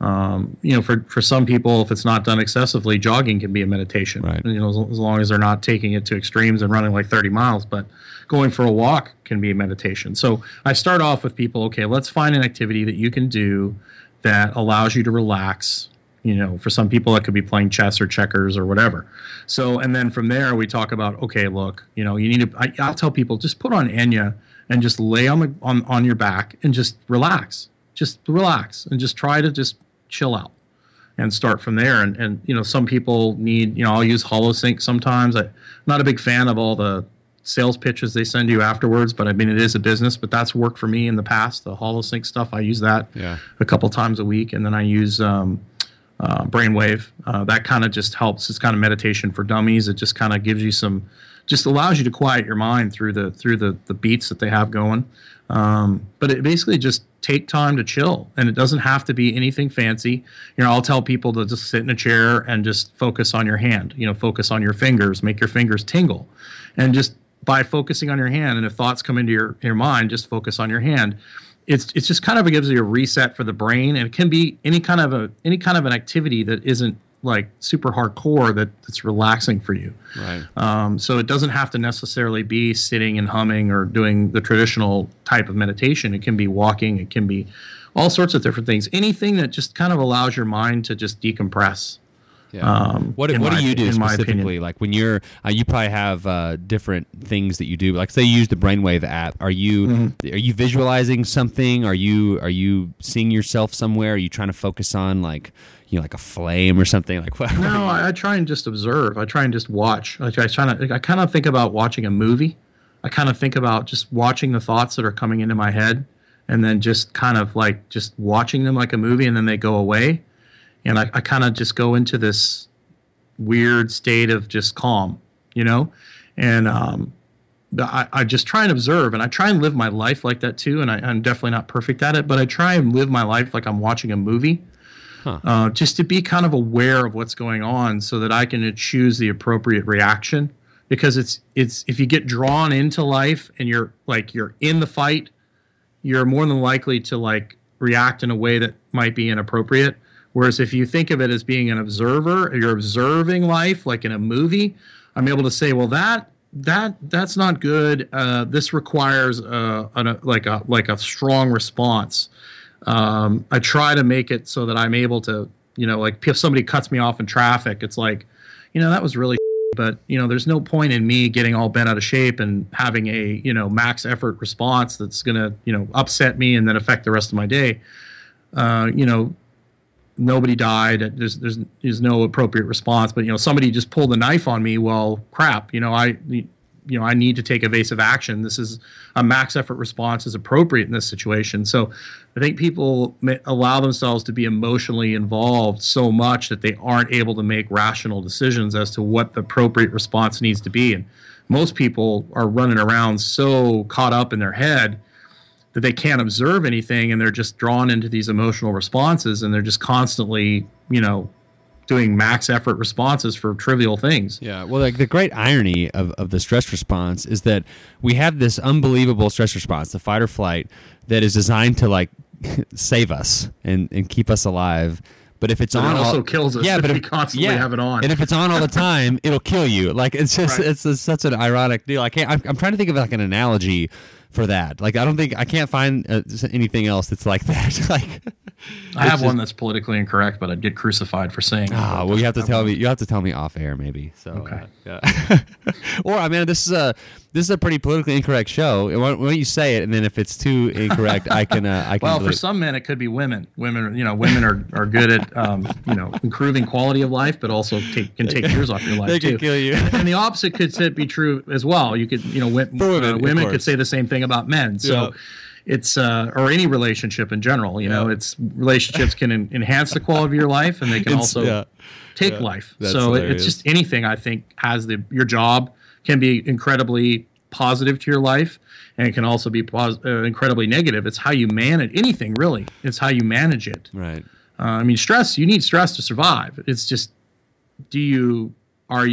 You know, for some people, if it's not done excessively, jogging can be a meditation, you know, as long as they're not taking it to extremes and running like 30 miles, but going for a walk can be a meditation. So I start off with people, okay, let's find an activity that you can do that allows you to relax, You know, for some people, it could be playing chess or checkers or whatever. So, and then from there, we talk about, okay, look, you know, you need to, I'll tell people, just put on Enya and just lay on your back and just relax. Just relax and just try to just chill out and start from there. And you know, some people need, you know, I'll use Holosync sometimes. I'm not a big fan of all the sales pitches they send you afterwards, but I mean, it is a business, but that's worked for me in the past. The Holosync stuff, I use that a couple times a week. And then I use Brainwave. That kind of just helps. It's kind of meditation for dummies. It just kind of gives you some, just allows you to quiet your mind through the beats that they have going. But it basically just take time to chill, and it doesn't have to be anything fancy. You know, I'll tell people to just sit in a chair and just focus on your hand, you know, focus on your fingers, make your fingers tingle, and just by focusing on your hand. And if thoughts come into your mind, just focus on your hand. It's just kind of gives you a reset for the brain, and it can be any kind of an activity that isn't like super hardcore that's relaxing for you. Right. So it doesn't have to necessarily be sitting and humming or doing the traditional type of meditation. It can be walking. It can be all sorts of different things. Anything that just kind of allows your mind to just decompress. Yeah. What do you do specifically? Like when you're, you probably have different things that you do. Like say you use the Brainwave app. Are you visualizing something? Are you seeing yourself somewhere? Are you trying to focus on like, you know, like a flame or something? Like what? No, I try and just observe. I try and just watch. I kind of think about watching a movie. I kind of think about just watching the thoughts that are coming into my head, and then just kind of like just watching them like a movie, and then they go away. And I kind of just go into this weird state of just calm, you know, and I just try and observe, and I try and live my life like that too. And I'm definitely not perfect at it, but I try and live my life like I'm watching a movie, just to be kind of aware of what's going on so that I can choose the appropriate reaction. Because it's if you get drawn into life and you're in the fight, you're more than likely to like react in a way that might be inappropriate. Whereas if you think of it as being an observer, you're observing life like in a movie, I'm able to say, well, that's not good. This requires a strong response. I try to make it so that I'm able to, you know, like if somebody cuts me off in traffic, it's like, you know, that was really, but you know, there's no point in me getting all bent out of shape and having a, you know, max effort response that's going to, you know, upset me and then affect the rest of my day. You know, nobody died. There's no appropriate response, but you know, somebody just pulled a knife on me. Well, crap, I need to take evasive action. This is a max effort response is appropriate in this situation. So I think people allow themselves to be emotionally involved so much that they aren't able to make rational decisions as to what the appropriate response needs to be. And most people are running around so caught up in their head that they can't observe anything, and they're just drawn into these emotional responses, and they're just constantly, you know, doing max effort responses for trivial things. Yeah, well, like the great irony of the stress response is that we have this unbelievable stress response, the fight or flight, that is designed to like save us and keep us alive. But if it's on, it also kills us. Yeah, but if we constantly have it on, and if it's on all the time, it'll kill you. Like it's just right. It's such an ironic deal. I'm trying to think of like an analogy for that. Like I can't find anything else that's like that. Like I have one that's politically incorrect, but I'd get crucified for saying. Ah, well, you have to tell me off air, maybe. So okay. Or I mean, this is a pretty politically incorrect show. Why don't you say it, and then if it's too incorrect, I can. Well, for some men, it could be women. Women are good at improving quality of life, but also can take years off your life. They can kill you. And the opposite could be true as well. You could women could say the same thing about men. So. Yeah. It's or any relationship in general, you know, it's relationships can enhance the quality of your life, and they can also take life. So it's just anything I think has your job can be incredibly positive to your life, and it can also be incredibly negative. It's how you manage anything, really. It's how you manage it. Right. I mean, stress. You need stress to survive. It's just, do you let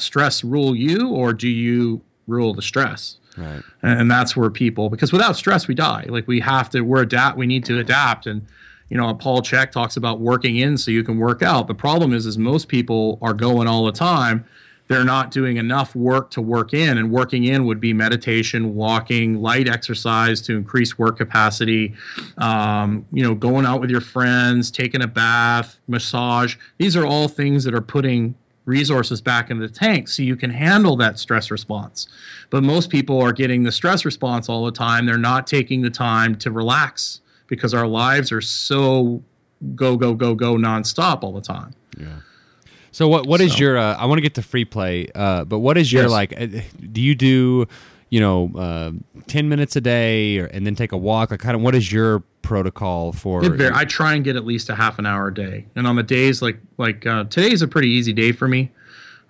stress rule you, or do you rule the stress? Right. And that's where people, because without stress, we die. Like we need to adapt. And, you know, Paul Check talks about working in so you can work out. The problem is most people are going all the time they're not doing enough work to work in, and working in would be meditation, walking, light exercise to increase work capacity, going out with your friends, taking a bath, massage. These are all things that are putting resources back into the tank so you can handle that stress response. But most people are getting the stress response all the time. They're not taking the time to relax because our lives are so go, go, go, go nonstop all the time. Yeah. So what is your, I want to get to free play, but what is your, yes, like, do you do, 10 minutes a day and then take a walk? Like, kind of, what is your protocol for? I try and get at least a half an hour a day. And on the days like today's a pretty easy day for me.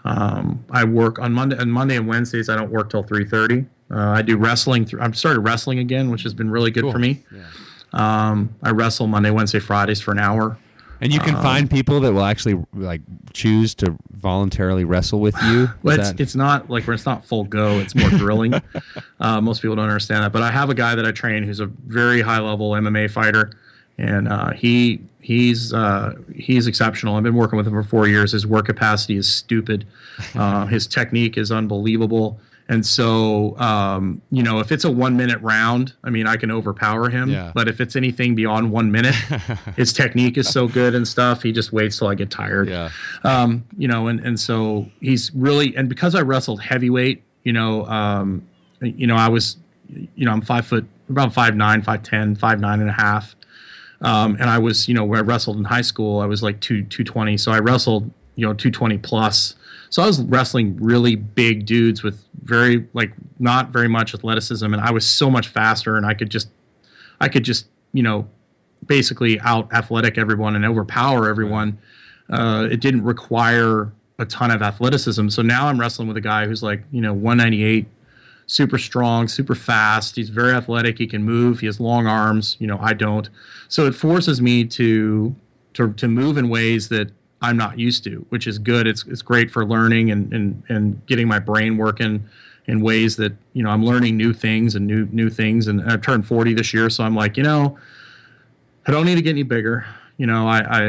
I work on Monday and Wednesdays. I don't work till 3:30. I do wrestling. I've started wrestling again, which has been really good for me. Yeah. I wrestle Monday, Wednesday, Fridays for an hour. And you can find people that will actually like choose to voluntarily wrestle with you. Well, it's not full go. It's more drilling. Most people don't understand that. But I have a guy that I train who's a very high level MMA fighter, and he's exceptional. I've been working with him for 4 years. His work capacity is stupid. His technique is unbelievable. And so, if it's a 1 minute round, I mean, I can overpower him. Yeah. But if it's anything beyond 1 minute, his technique is so good and stuff. He just waits till I get tired. Yeah. And so he's really, and because I wrestled heavyweight, I was, I'm 5 foot, about 5'9", 5'10", 5'9" and a half. And I was, where I wrestled in high school, I was like 220. So I wrestled, 220 plus. So I was wrestling really big dudes with very, like, not very much athleticism, and I was so much faster, and I could just, basically out athletic everyone and overpower everyone. It didn't require a ton of athleticism. So now I'm wrestling with a guy who's like, 198, super strong, super fast. He's very athletic. He can move. He has long arms. I don't. So it forces me to move in ways that I'm not used to, which is good. It's great for learning and getting my brain working in ways that, I'm learning new things and new things. And I've turned 40 this year. So I'm like, I don't need to get any bigger. I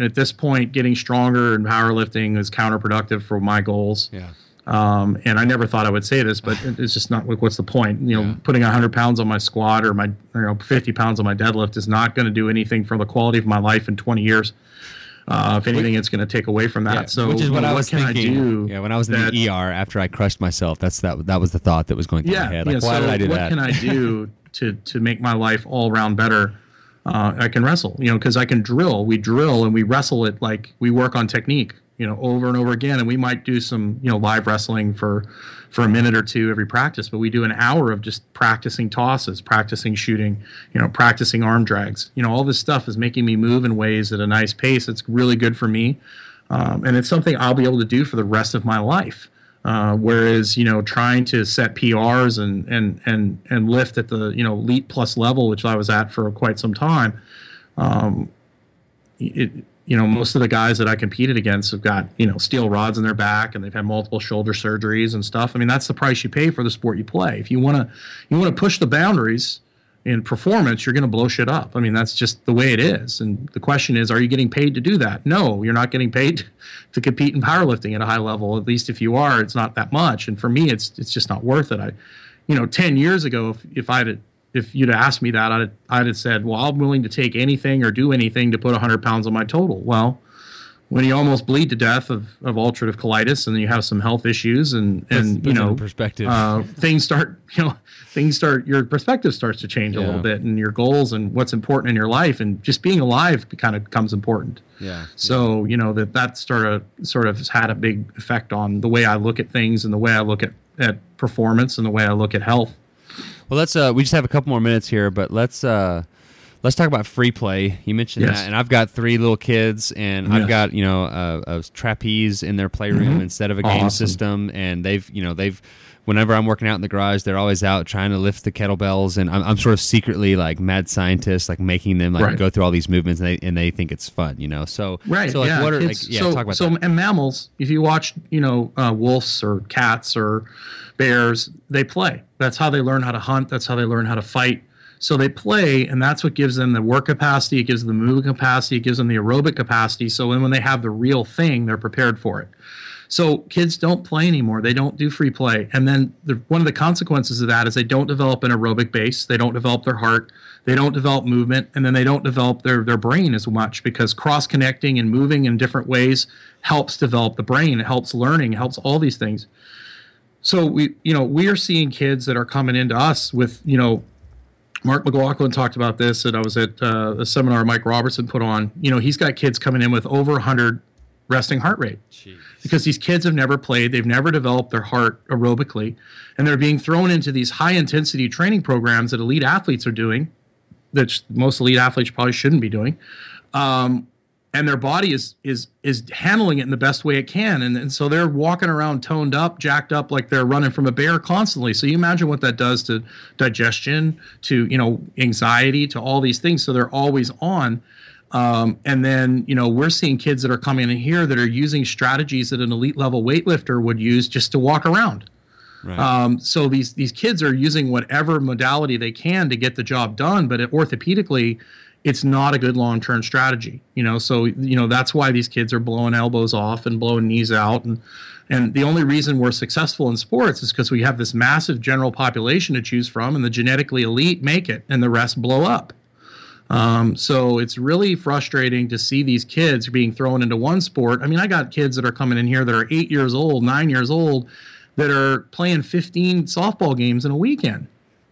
at this point, getting stronger and powerlifting is counterproductive for my goals. Yeah. And I never thought I would say this, but it's just not like, what's the point? Putting 100 pounds on my squat or my 50 pounds on my deadlift is not going to do anything for the quality of my life in 20 years. If anything, it's going to take away from that. Yeah, so, which is what I was thinking. When I was in the ER after I crushed myself, that was the thought that was going through my head. Like, why did I do that? What can I do to make my life all around better? I can wrestle, because I can drill. We drill and we wrestle it, like we work on technique, over and over again. And we might do some, live wrestling for a minute or two every practice, but we do an hour of just practicing tosses, practicing shooting, practicing arm drags. All this stuff is making me move in ways at a nice pace. It's really good for me. And it's something I'll be able to do for the rest of my life. Whereas, trying to set PRs and lift at the, elite plus level, which I was at for quite some time, most of the guys that I competed against have got, steel rods in their back, and they've had multiple shoulder surgeries and stuff. I mean, that's the price you pay for the sport you play. If you want to push the boundaries in performance, you're going to blow shit up. I mean, that's just the way it is. And the question is, are you getting paid to do that? No, you're not getting paid to compete in powerlifting at a high level. At least if you are, it's not that much. And for me, it's just not worth it. 10 years ago, if you'd asked me that, I'd have said, well, I'm willing to take anything or do anything to put 100 pounds on my total. Well, when you almost bleed to death of ulcerative colitis, and you have some health issues perspective, your perspective starts to change a little bit, and your goals and what's important in your life, and just being alive kind of becomes important. Yeah. So, that sort of has had a big effect on the way I look at things, and the way I look at performance, and the way I look at health. Well, let's. We just have a couple more minutes here, but let's talk about free play. You mentioned that, and I've got three little kids, and I've got a trapeze in their playroom instead of a game system, and they've. Whenever I'm working out in the garage, they're always out trying to lift the kettlebells, and I'm sort of secretly like mad scientist, like making them like go through all these movements, and they think it's fun, So what are kids, talk about that. And mammals, if you watch wolves or cats or bears, they play. That's how they learn how to hunt. That's how they learn how to fight. So they play, and that's what gives them the work capacity. It gives them the moving capacity. It gives them the aerobic capacity. So when they have the real thing, they're prepared for it. So kids don't play anymore. They don't do free play. And then one of the consequences of that is they don't develop an aerobic base. They don't develop their heart. They don't develop movement. And then they don't develop their brain as much, because cross-connecting and moving in different ways helps develop the brain. It helps learning. It helps all these things. So we are seeing kids that are coming into us with, Mark McLaughlin talked about this, and I was at a seminar Mike Robertson put on. He's got kids coming in with over 100 resting heart rate. Jeez. Because these kids have never played. They've never developed their heart aerobically. And they're being thrown into these high-intensity training programs that elite athletes are doing, that most elite athletes probably shouldn't be doing. And their body is handling it in the best way it can. And so they're walking around toned up, jacked up, like they're running from a bear constantly. So you imagine what that does to digestion, to, anxiety, to all these things. So they're always on. And then, we're seeing kids that are coming in here that are using strategies that an elite level weightlifter would use just to walk around. Right. So these kids are using whatever modality they can to get the job done. But orthopedically, it's not a good long-term strategy, So, that's why these kids are blowing elbows off and blowing knees out. And the only reason we're successful in sports is because we have this massive general population to choose from, and the genetically elite make it, and the rest blow up. So it's really frustrating to see these kids being thrown into one sport. I mean, I got kids that are coming in here that are 8 years old, 9 years old, that are playing 15 softball games in a weekend.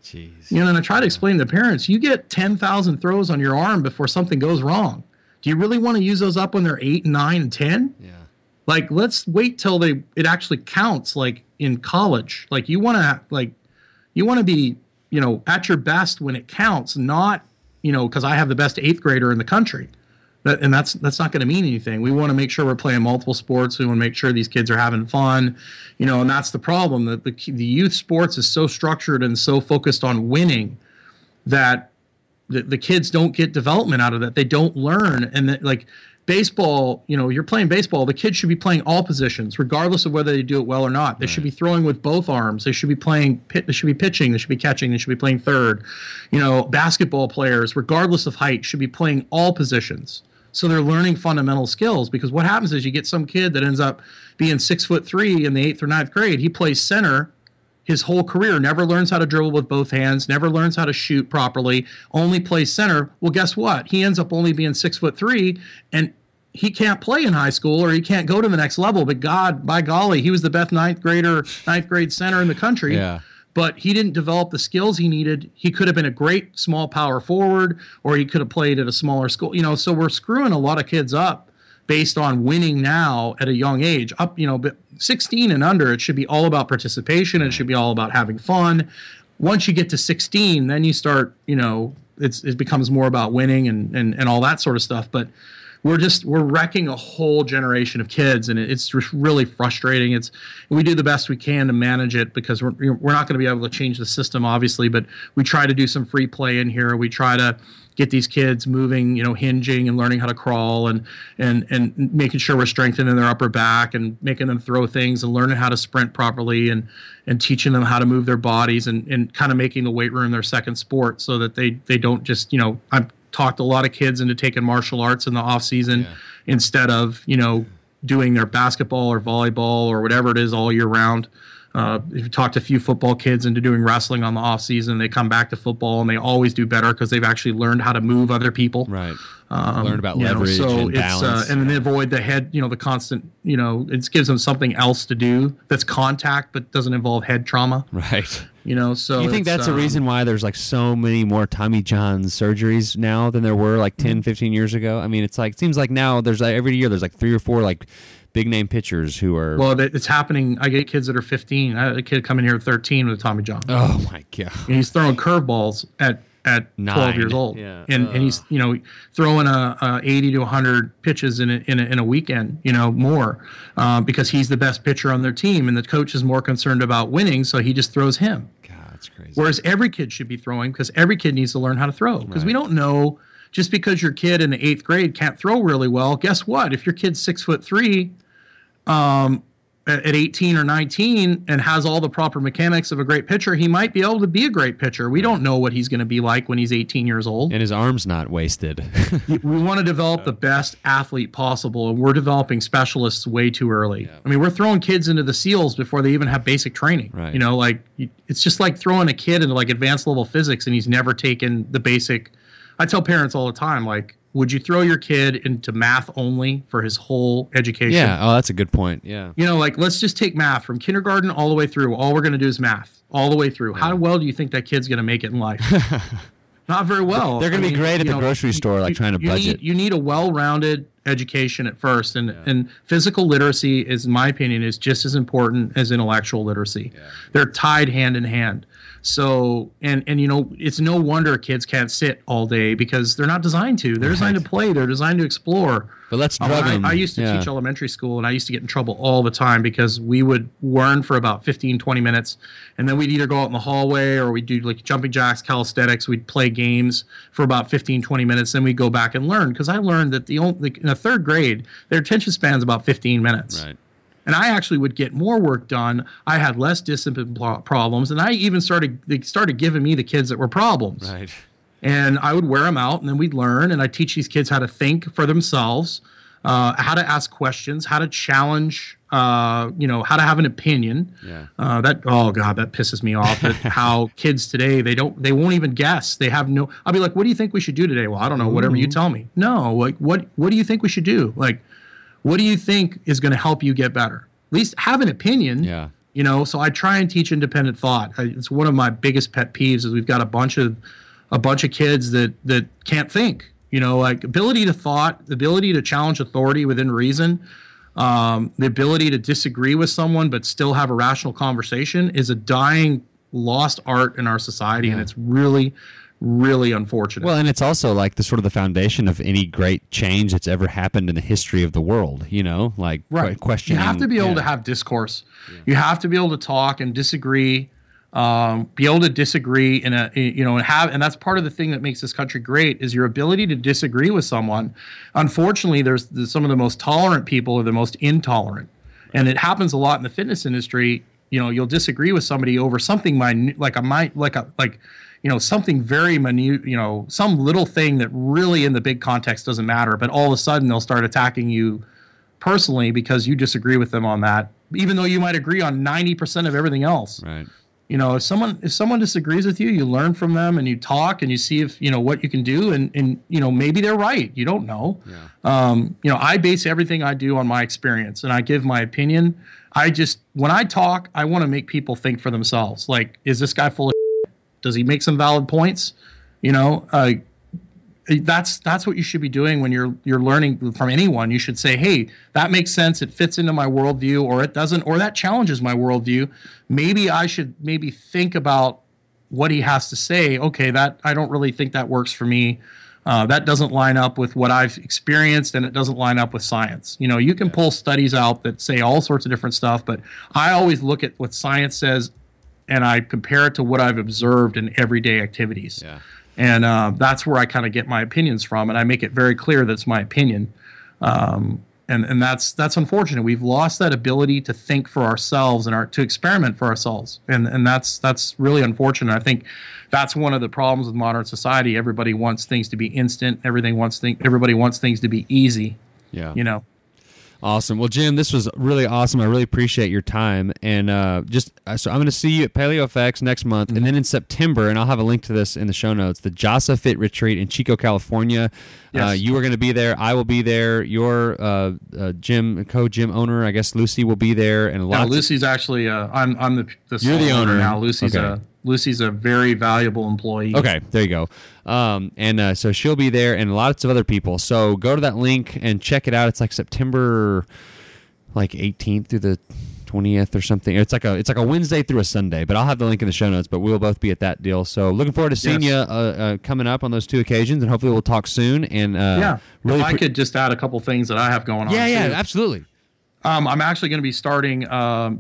Jeez. And I try to explain to parents, you get 10,000 throws on your arm before something goes wrong. Do you really want to use those up when they're 8, 9, and 10? Yeah. Like, let's wait till it actually counts, like in college. Like, you want to be, at your best when it counts, not, because I have the best 8th grader in the country. And that's not going to mean anything. We want to make sure we're playing multiple sports. We want to make sure these kids are having fun, and that's the problem. That the youth sports is so structured and so focused on winning that the kids don't get development out of that. They don't learn. And that, like baseball, you're playing baseball. The kids should be playing all positions, regardless of whether they do it well or not. They should be throwing with both arms. They should be they should be pitching. They should be catching. They should be playing third. Basketball players, regardless of height, should be playing all positions. So they're learning fundamental skills, because what happens is you get some kid that ends up being 6'3" in the 8th or 9th grade. He plays center his whole career, never learns how to dribble with both hands, never learns how to shoot properly, only plays center. Well, guess what? He ends up only being 6'3", and he can't play in high school, or he can't go to the next level. But by golly, he was the best 9th grade center in the country. Yeah. But he didn't develop the skills he needed. He could have been a great small power forward, or he could have played at a smaller school. So we're screwing a lot of kids up based on winning now at a young age. Up, but 16 and under, it should be all about participation. It should be all about having fun. Once you get to 16, then you start, it becomes more about winning and all that sort of stuff. But we're wrecking a whole generation of kids, and it's just really frustrating. We do the best we can to manage it, because we're not going to be able to change the system, obviously, but we try to do some free play in here. We try to get these kids moving, hinging and learning how to crawl, and making sure we're strengthening their upper back, and making them throw things, and learning how to sprint properly, and teaching them how to move their bodies, and kind of making the weight room their second sport, so that they don't just, I'm talked a lot of kids into taking martial arts in the off season instead of, doing their basketball or volleyball or whatever it is all year round. If you talked a few football kids into doing wrestling on the off season, they come back to football and they always do better, because they've actually learned how to move other people. Right. Learned about leverage and balance. And then they avoid the head, the constant, it gives them something else to do that's contact, but doesn't involve head trauma. Right. So you think that's a reason why there's like so many more Tommy John surgeries now than there were like 10, 15 years ago? I mean, it seems like now there's like every year there's like 3 or 4 like big name pitchers who are. Well, it's happening. I get kids that are 15. I had a kid coming here at 13 with a Tommy John. Oh my God. And he's throwing curveballs at 9. 12 years old. Yeah. And he's, throwing a 80 to 100 pitches in a weekend, more, because he's the best pitcher on their team, and the coach is more concerned about winning, so he just throws him. God, that's crazy. Whereas every kid should be throwing, because every kid needs to learn how to throw, because we don't know. Just because your kid in the 8th grade can't throw really well, guess what? If your kid's 6'3", at 18 or 19 and has all the proper mechanics of a great pitcher, he might be able to be a great pitcher. We don't know what he's going to be like when he's 18 years old. And his arm's not wasted. We want to develop the best athlete possible, and we're developing specialists way too early. Yeah. I mean, we're throwing kids into the SEALs before they even have basic training. Right. You know, like it's just like throwing a kid into like advanced level physics and he's never taken the basic. I tell parents all the time, like, would you throw your kid into math only for his whole education? Yeah. Oh, that's a good point. Yeah. You know, like, let's just take math from kindergarten all the way through. All we're going to do is math all the way through. Yeah. How well do you think that kid's going to make it in life? Not very well. They're going to be great at the grocery store, like trying to budget. You need a well-rounded education at first. And, and physical literacy, is, in my opinion, is just as important as intellectual literacy. Yeah. They're tied hand in hand. So, and you know, it's no wonder kids can't sit all day because they're not designed to. They're designed to play. They're designed to explore. But let's drug them. I used to teach elementary school, and I used to get in trouble all the time because we would learn for about 15, 20 minutes, and then we'd either go out in the hallway or we'd do like jumping jacks, calisthenics. We'd play games for about 15, 20 minutes, then we'd go back and learn, because I learned that in the third grade, their attention span is about 15 minutes. Right. And I actually would get more work done. I had less discipline problems, and I even started giving me the kids that were problems. Right. And I would wear them out, and then we'd learn. And I teach these kids how to think for themselves, how to ask questions, how to challenge, how to have an opinion. Yeah. That pisses me off at how kids today they won't even guess. They have no. I'll be like, what do you think we should do today? Well, I don't know. Whatever you tell me. No. Like, what do you think we should do? Like, what do you think is going to help you get better? At least have an opinion. Yeah. You know, so I try and teach independent thought. It's one of my biggest pet peeves is we've got a bunch of kids that can't think. You know, like ability to thought, the ability to challenge authority within reason, the ability to disagree with someone but still have a rational conversation is a dying lost art in our society, and it's really unfortunate. Well, and it's also like the sort of the foundation of any great change that's ever happened in the history of the world, you know, like questioning. You have to be able to have discourse. Yeah. You have to be able to talk and disagree, be able to disagree and that's part of the thing that makes this country great is your ability to disagree with someone. Unfortunately, there's some of the most tolerant people are the most intolerant. Right. And it happens a lot in the fitness industry. You know, you'll disagree with somebody over something minute, something very minute, you know, some little thing that really in the big context doesn't matter, but all of a sudden they'll start attacking you personally because you disagree with them on that, even though you might agree on 90% of everything else. Right. You know, if someone disagrees with you, you learn from them and you talk and you see if, you know, what you can do and you know, maybe they're right. You don't know. Yeah. I base everything I do on my experience and I give my opinion. When I talk, I want to make people think for themselves. Like, is this guy full of does he make some valid points? You know, that's what you should be doing when you're learning from anyone. You should say, hey, that makes sense. It fits into my worldview, or it doesn't, or that challenges my worldview. Maybe I should think about what he has to say. Okay, that I don't really think that works for me. That doesn't line up with what I've experienced, and it doesn't line up with science. You know, you can pull studies out that say all sorts of different stuff, but I always look at what science says and I compare it to what I've observed in everyday activities. Yeah. And that's where I kind of get my opinions from, and I make it very clear that's my opinion. And that's unfortunate. We've lost that ability to think for ourselves and to experiment for ourselves, and that's really unfortunate. I think that's one of the problems with modern society. Everybody wants things to be instant. Everybody wants things to be easy. Yeah. You know. Awesome. Well, Jim, this was really awesome. I really appreciate your time. And so I'm going to see you at PaleoFX next month. Mm-hmm. And then in September, and I'll have a link to this in the show notes, the JossaFit Retreat in Chico, California. Yes. You are going to be there. I will be there. Your co-gym owner, I guess Lucy, will be there. And Lucy's actually, I'm the you're the owner now. Lucy's a very valuable employee. Okay, there you go. So she'll be there and lots of other people. So go to that link and check it out. It's like September 18th through the 20th or something. It's like a Wednesday through a Sunday, but I'll have the link in the show notes, but we'll both be at that deal. So looking forward to seeing you coming up on those two occasions, and hopefully we'll talk soon. And really if I could just add a couple things that I have going on. Yeah, absolutely. I'm actually going to be starting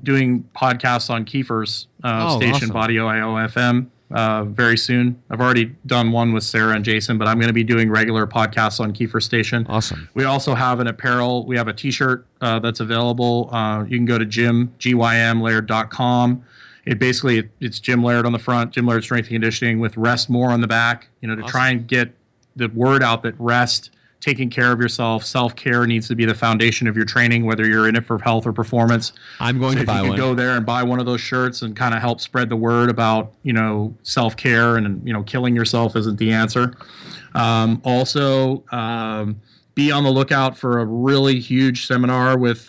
doing podcasts on Kiefer's station, awesome. Body IO FM. very soon. I've already done one with Sarah and Jason, but I'm going to be doing regular podcasts on Kiefer Station. Awesome. We also have an apparel. We have a t-shirt that's available. You can go to gymlaird.com. It basically, it's Jim Laird on the front, Jim Laird Strength and Conditioning with Rest More on the back, to try and get the word out that rest, taking care of yourself, self-care needs to be the foundation of your training, whether you're in it for health or performance. I'm going to buy one. You can go there and buy one of those shirts and kind of help spread the word about, self-care and, killing yourself isn't the answer. Be on the lookout for a really huge seminar with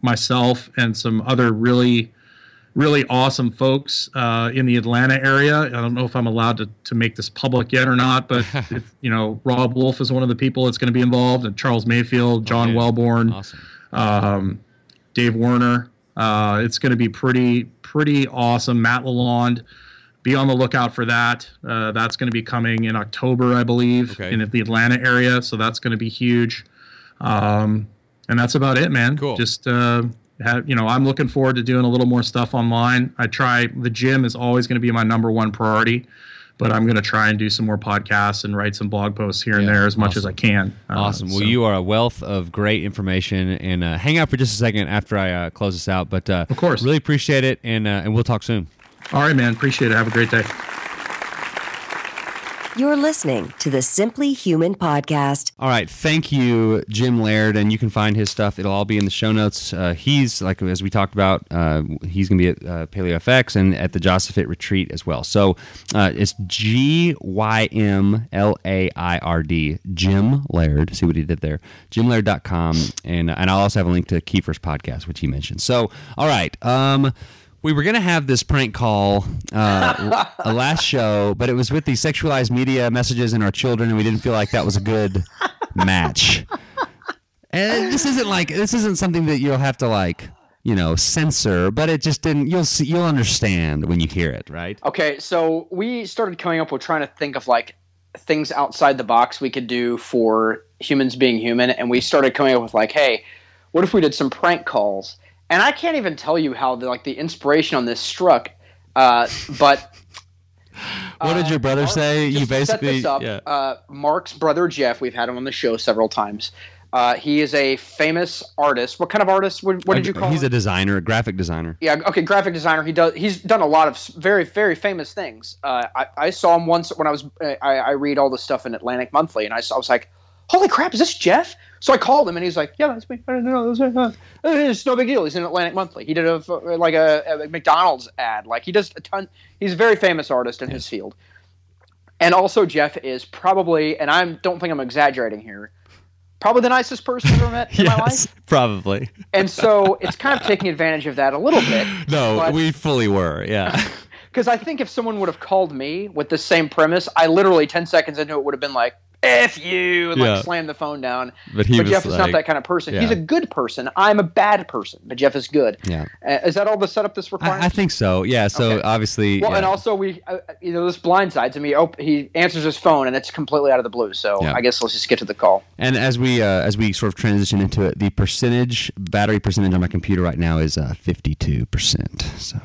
myself and some other really, really awesome folks in the Atlanta area. I don't know if I'm allowed to make this public yet or not, but Rob Wolf is one of the people that's going to be involved, and Charles Mayfield, John Wellborn, awesome. Dave Werner. It's going to be pretty awesome. Matt Lalonde. Be on the lookout for that. That's going to be coming in October, I believe, in the Atlanta area. So that's going to be huge. And that's about it, man. Cool. Just I'm looking forward to doing a little more stuff online. The gym is always going to be my number one priority, but I'm going to try and do some more podcasts and write some blog posts here and there as much as I can. Awesome. Well, you are a wealth of great information, and hang out for just a second after I close this out, but of course, really appreciate it. And we'll talk soon. All right, man. Appreciate it. Have a great day. You're listening to the Simply Human Podcast. All right. Thank you, Jim Laird. And you can find his stuff. It'll all be in the show notes. He's, like as we talked about, he's going to be at PaleoFX and at the JossaFit retreat as well. So it's GYMLAIRD, Jim Laird. See what he did there. Gymlaird.com. And I'll also have a link to Kiefer's podcast, which he mentioned. So, all right. We were going to have this prank call last show, but it was with the sexualized media messages in our children, and we didn't feel like that was a good match. And this isn't something that you'll have to censor, but it just didn't. You'll understand when you hear it, right? Okay, so we started coming up with trying to think of things outside the box we could do for humans being human, and we started coming up with hey, what if we did some prank calls? And I can't even tell you how the inspiration on this struck, but what did your brother say? You basically set this up. Yeah. Mark's brother Jeff, we've had him on the show several times. He is a famous artist. What kind of artist? What did you call him? He's a designer, a graphic designer. Yeah, okay, graphic designer. He's done a lot of very, very famous things. I saw him once when I was I read all the stuff in Atlantic Monthly, and I was like, holy crap, is this Jeff? So I called him, and he's like, "Yeah, that's me. I don't know. It's no big deal. He's in Atlantic Monthly. He did a McDonald's ad. He does a ton. He's a very famous artist in his field. And also, Jeff is probably, and I don't think I'm exaggerating here, probably the nicest person I've ever met in my life. Probably. And so it's kind of taking advantage of that a little bit. No, we fully were. Yeah. Because I think if someone would have called me with the same premise, I literally 10 seconds into it would have been like, F you, and slam the phone down. But Jeff is not that kind of person. Yeah. He's a good person. I'm a bad person, but Jeff is good. Yeah. Is that all the setup this requires? I think so. Yeah. So obviously. Well, and also we, this blindsides him. He answers his phone, and it's completely out of the blue. So I guess let's just get to the call. And as we sort of transition into it, the battery percentage on my computer right now is 52%. So.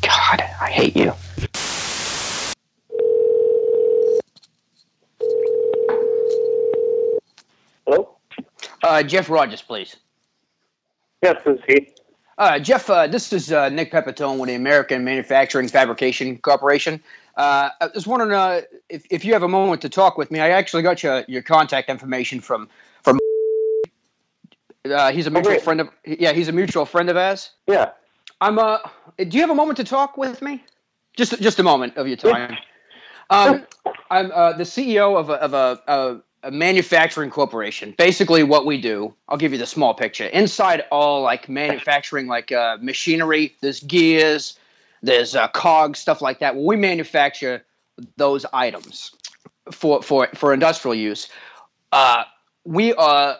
God, I hate you. Jeff Rogers, please. Yes, this is he. Jeff, this is Nick Pepitone with the American Manufacturing Fabrication Corporation. I was wondering if you have a moment to talk with me. I actually got your contact information from. He's a mutual friend of. Yeah, he's a mutual friend of ours. Yeah. Do you have a moment to talk with me? Just a moment of your time. I'm the CEO of a manufacturing corporation. Basically what we do, I'll give you the small picture. Inside all manufacturing, machinery, there's gears, there's cogs, stuff like that. Well, we manufacture those items for industrial use. We are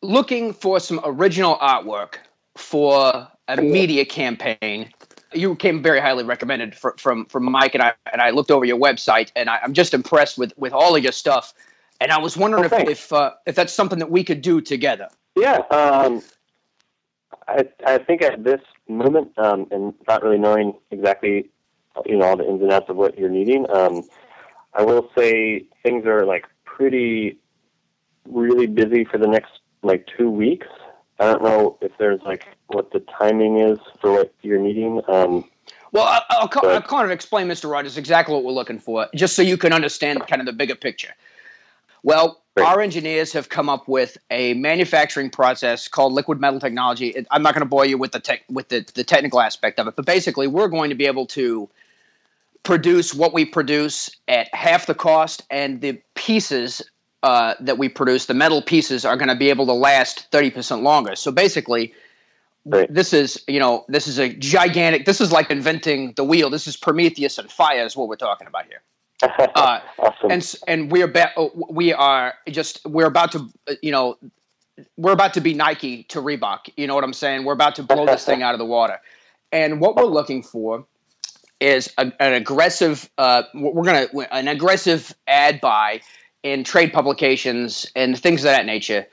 looking for some original artwork for a media campaign. You came very highly recommended from Mike, and I looked over your website, and I'm just impressed with all of your stuff. And I was wondering if that's something that we could do together. Yeah, I think at this moment, and not really knowing exactly you know, all the ins and outs of what you're needing. I will say things are like really busy for the next like 2 weeks. I don't know if there's like what the timing is for what you're needing. Well, I'll kind of explain, Mr. Rogers, exactly what we're looking for, just so you can understand kind of the bigger picture. Well, great. Our engineers have come up with a manufacturing process called liquid metal technology. I'm not going to bore you with the technical aspect of it, but basically we're going to be able to produce what we produce at half the cost, and the pieces that we produce, the metal pieces, are going to be able to last 30% longer. So basically, right. This is like inventing the wheel. This is Prometheus and fire is what we're talking about here. Awesome. And we're about to be Nike to Reebok. You know what I'm saying? We're about to blow this thing out of the water. And what we're looking for is an aggressive ad buy in trade publications and things of that nature.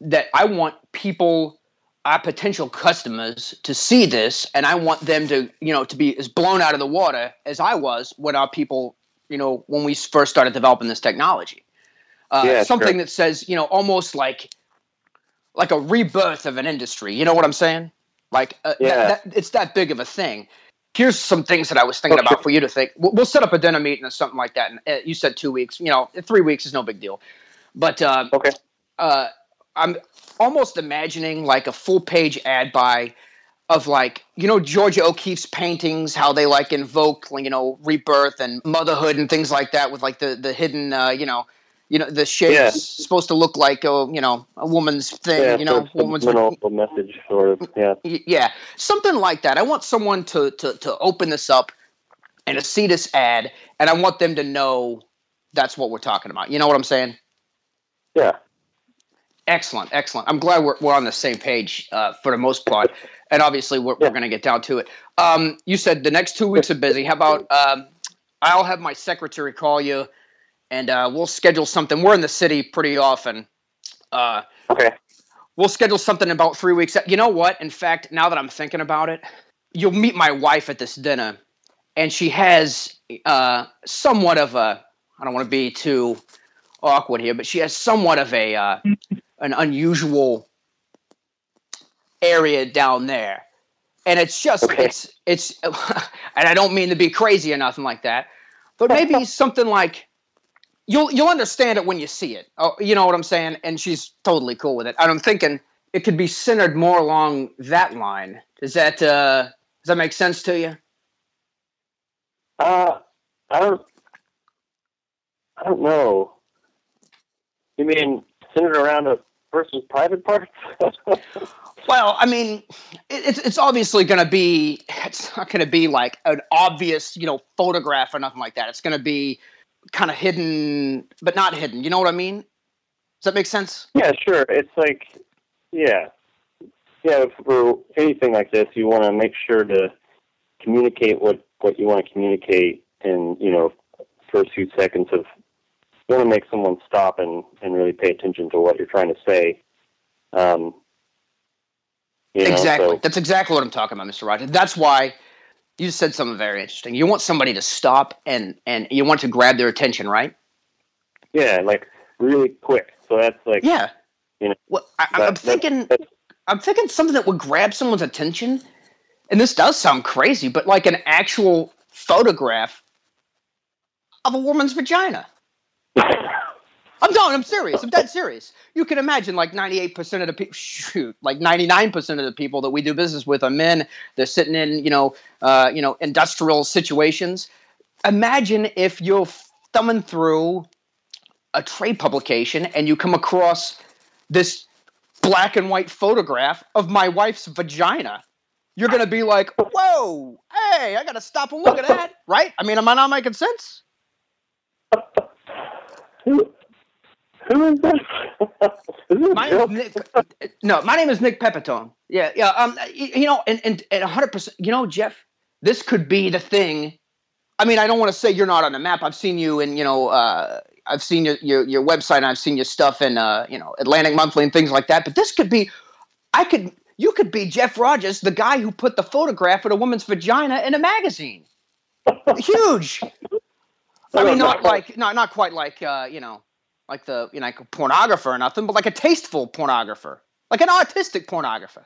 That I want people, our potential customers, to see this, and I want them to, you know, to be as blown out of the water as I was when our people, you know, when we first started developing this technology. Something that says, you know, almost like a rebirth of an industry. You know what I'm saying? It's that big of a thing. Here's some things that I was thinking about for you to think. We'll set up a dinner meeting or something like that. And you said 2 weeks. You know, 3 weeks is no big deal. But I'm almost imagining like a full-page ad buy of like, you know, Georgia O'Keeffe's paintings, how they like invoke, you know, rebirth and motherhood and things like that with like the hidden, the shape is supposed to look like, a woman's thing, message sort of, something like that. I want someone to open this up and to see this ad, and I want them to know that's what we're talking about. You know what I'm saying? Yeah. Excellent. I'm glad we're on the same page for the most part, and obviously we're going to get down to it. You said the next 2 weeks are busy. How about I'll have my secretary call you, and we'll schedule something. We're in the city pretty often. We'll schedule something in about 3 weeks. You know what? In fact, now that I'm thinking about it, you'll meet my wife at this dinner, and she has somewhat of a – I don't want to be too awkward here, but she has somewhat of a an unusual area down there. And it's just it's – and I don't mean to be crazy or nothing like that, but maybe something like – You'll understand it when you see it. Oh, you know what I'm saying? And she's totally cool with it. And I'm thinking it could be centered more along that line. Does that make sense to you? I don't know. You mean centered around a person's private parts? Well, I mean, it's obviously going to be. It's not going to be like an obvious, you know, photograph or nothing like that. It's going to be kind of hidden, but not hidden. You know what I mean? Does that make sense? Yeah, sure. It's like, yeah. For anything like this, you want to make sure to communicate what you want to communicate in, you know, first few seconds of. You want to make someone stop and really pay attention to what you're trying to say. Exactly. That's exactly what I'm talking about, Mr. Rogers. That's why. You said something very interesting. You want somebody to stop and you want to grab their attention, right? Yeah, like really quick. So that's like you know. Well, I'm thinking something that would grab someone's attention. And this does sound crazy, but like an actual photograph of a woman's vagina. I'm serious. I'm dead serious. You can imagine like 98% of the people, 99% of the people that we do business with are men. They're sitting in, industrial situations. Imagine if you're thumbing through a trade publication and you come across this black and white photograph of my wife's vagina. You're going to be like, whoa, hey, I got to stop and look at that, right? I mean, am I not making sense? Who is that? My name is Nick Pepitone. Yeah. And 100%. You know, Jeff, this could be the thing. I mean, I don't want to say you're not on the map. I've seen you, and I've seen your website, and I've seen your stuff in Atlantic Monthly and things like that. But this could be, you could be Jeff Rogers, the guy who put the photograph of a woman's vagina in a magazine. Huge. I mean, not quite like like a pornographer or nothing, but like a tasteful pornographer, like an artistic pornographer.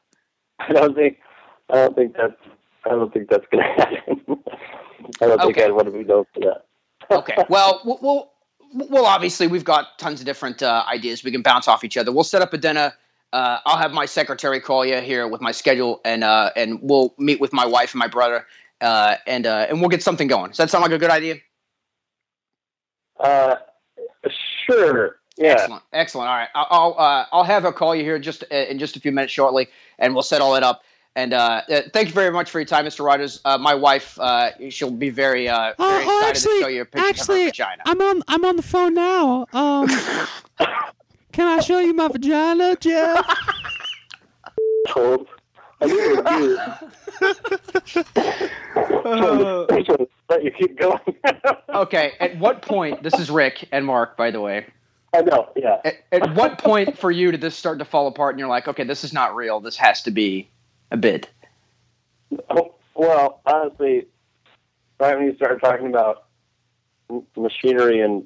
I don't think that's gonna happen. I don't think I'd want to be known for that. Okay. Well, we'll obviously we've got tons of different ideas. We can bounce off each other. We'll set up a dinner. I'll have my secretary call you here with my schedule, and we'll meet with my wife and my brother, and we'll get something going. Does that sound like a good idea? Sure. Yeah. Excellent. All right. I'll have her call you here in just a few minutes shortly, and we'll set all that up. And thank you very much for your time, Mr. Rogers. My wife, she'll be very, very excited to show you a picture of her vagina. I'm on the phone now. Can I show you my vagina, Jeff? Let you keep going. Okay. At what point? This is Rick and Mark, by the way. I know. Yeah. At what point for you did this start to fall apart, and you're like, okay, this is not real. This has to be a bit. Well, honestly, right when you started talking about machinery and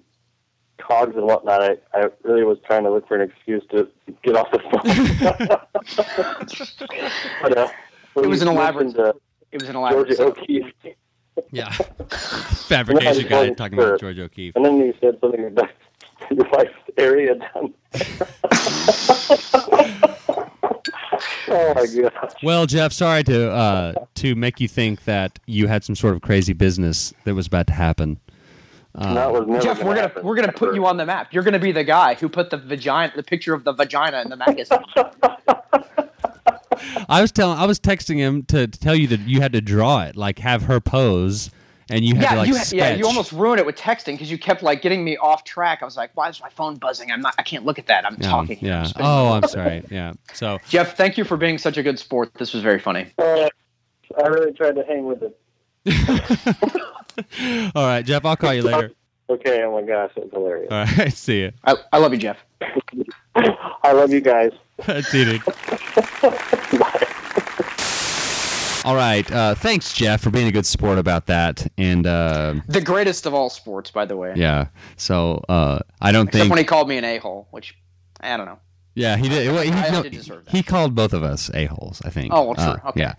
cogs and whatnot, I really was trying to look for an excuse to get off the phone. But, it was an elaborate. George O'Keefe. Yeah, fabrication guy talking about George O'Keefe. And then you said something about your wife's area down there. Oh my gosh. Well, Jeff, sorry to make you think that you had some sort of crazy business that was about to happen. Jeff, we're gonna put you on the map. You're gonna be the guy who put the picture of the vagina in the magazine. I was texting him to tell you that you had to draw it, like have her pose, and you had to like. You almost ruined it with texting because you kept like getting me off track. I was like, why is my phone buzzing? I can't look at that. I'm talking. Yeah. I'm sorry. Yeah. So Jeff, thank you for being such a good sport. This was very funny. I really tried to hang with it. All right, Jeff, I'll call you later. Okay, oh my gosh, that's hilarious. All right, see you. I love you, Jeff. I love you guys. See you, dude. Bye. All right, thanks, Jeff, for being a good sport about that. And the greatest of all sports, by the way. Yeah, so Except when he called me an a-hole, which, I don't know. Yeah, he did. Well, he called both of us a-holes, I think. Oh, well, sure. Okay. Yeah.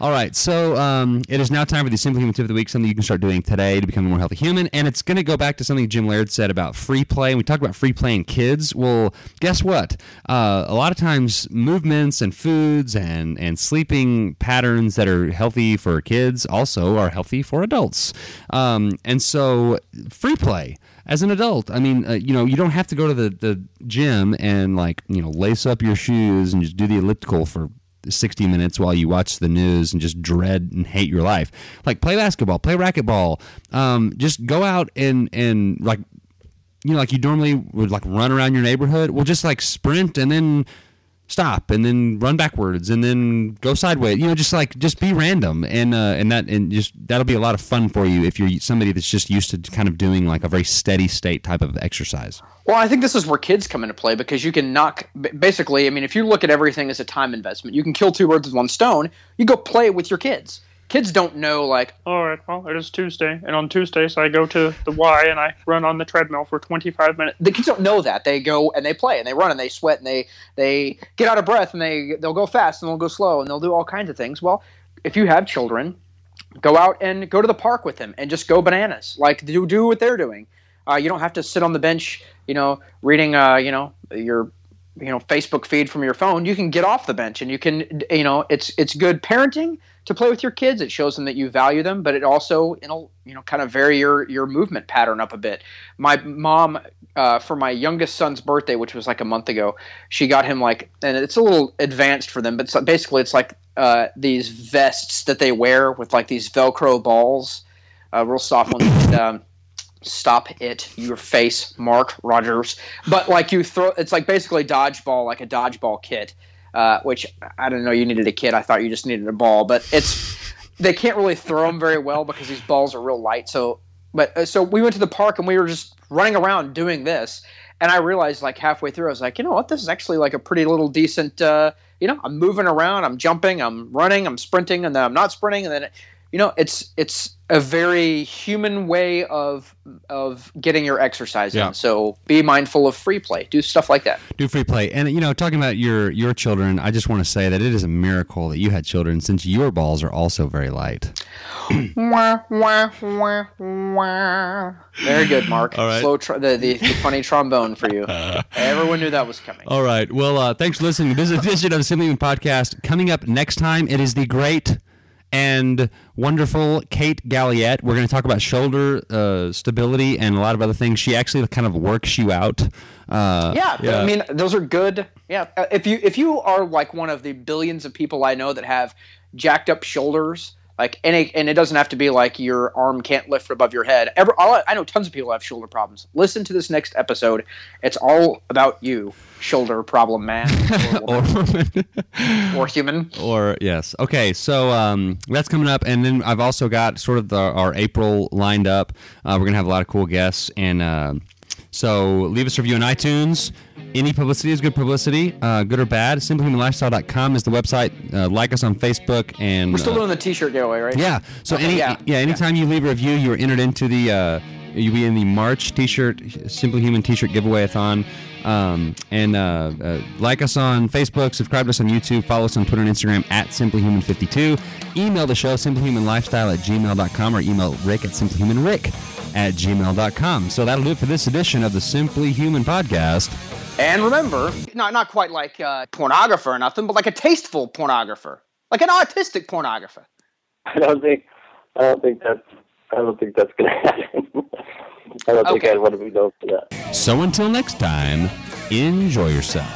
All right. So it is now time for the Simply Human Tip of the Week, something you can start doing today to become a more healthy human. And it's going to go back to something Jim Laird said about free play. And we talked about free play in kids. Well, guess what? A lot of times movements and foods and sleeping patterns that are healthy for kids also are healthy for adults. And so free play. As an adult, I mean, you don't have to go to the gym and, like, lace up your shoes and just do the elliptical for 60 minutes while you watch the news and just dread and hate your life. Like, play basketball, play racquetball, just go out and like, like you normally would, like, run around your neighborhood. Well, just, like, sprint and then stop and then run backwards and then go sideways, just be random and that'll be a lot of fun for you if you're somebody that's just used to kind of doing like a very steady state type of exercise. Well, I think this is where kids come into play because you can basically, I mean, if you look at everything as a time investment, you can kill two birds with one stone. You go play with your kids. Kids don't know, like, all right, well, it is Tuesday, and on Tuesdays I go to the Y and I run on the treadmill for 25 minutes. The kids don't know that. They go and they play and they run and they sweat and they get out of breath and they'll go fast and they'll go slow and they'll do all kinds of things. Well, if you have children, go out and go to the park with them and just go bananas. Like, do what they're doing. You don't have to sit on the bench, reading, your Facebook feed from your phone. You can get off the bench and you can, it's good parenting to play with your kids. It shows them that you value them, but it also, kind of vary your movement pattern up a bit. My mom, for my youngest son's birthday, which was like a month ago, she got him and it's a little advanced for them, but basically it's these vests that they wear with like these Velcro balls, real soft ones. And, stop it, your face, Mark Rogers. But you throw, it's like basically dodgeball, like a dodgeball kit, which I don't know. You needed a kit. I thought you just needed a ball, but they can't really throw them very well because these balls are real light. So we went to the park and we were just running around doing this, and I realized halfway through I was like, you know what, this is actually a pretty little decent. I'm moving around, I'm jumping, I'm running, I'm sprinting, and then I'm not sprinting, and then. you know, it's a very human way of getting your exercise in. So be mindful of free play. Do stuff like that. Do free play. And, you know, talking about your children, I just want to say that it is a miracle that you had children, since your balls are also very light. Very good, Mark. All right. Slow the funny trombone for you. Everyone knew that was coming. All right. Well, thanks for listening to this edition of Simply Human Podcast. Coming up next time, it is the great and wonderful Kate Galliette. We're going to talk about shoulder stability and a lot of other things. She actually kind of works you out. I mean, those are good. Yeah, if you are like one of the billions of people I know that have jacked up shoulders, like and it doesn't have to be like your arm can't lift above your head. I know tons of people have shoulder problems. Listen to this next episode. It's all about you. Shoulder problem man or woman. Or human. Or yes. Okay, so that's coming up, and then I've also got sort of our April lined up. We're going to have a lot of cool guests, and so leave us a review on iTunes. Any publicity is good publicity, good or bad. Simplehumanlifestyle.com is the website. Like us on Facebook, and we're still doing the T-shirt giveaway, right? Yeah. So anytime you leave a review, you are entered into the you'll be in the March T-shirt Simply Human T-shirt giveaway-a-thon. Like us on Facebook, subscribe to us on YouTube, follow us on Twitter and Instagram at SimplyHuman52. Email the show, simplehumanlifestyle@gmail.com, or email Rick at simplehumanrick@gmail.com. So that'll do it for this edition of the Simply Human Podcast. And remember, not quite like a pornographer or nothing, but like a tasteful pornographer, like an autistic pornographer. I don't think that's going to happen. I don't think I want to be known for that. So until next time, enjoy yourself.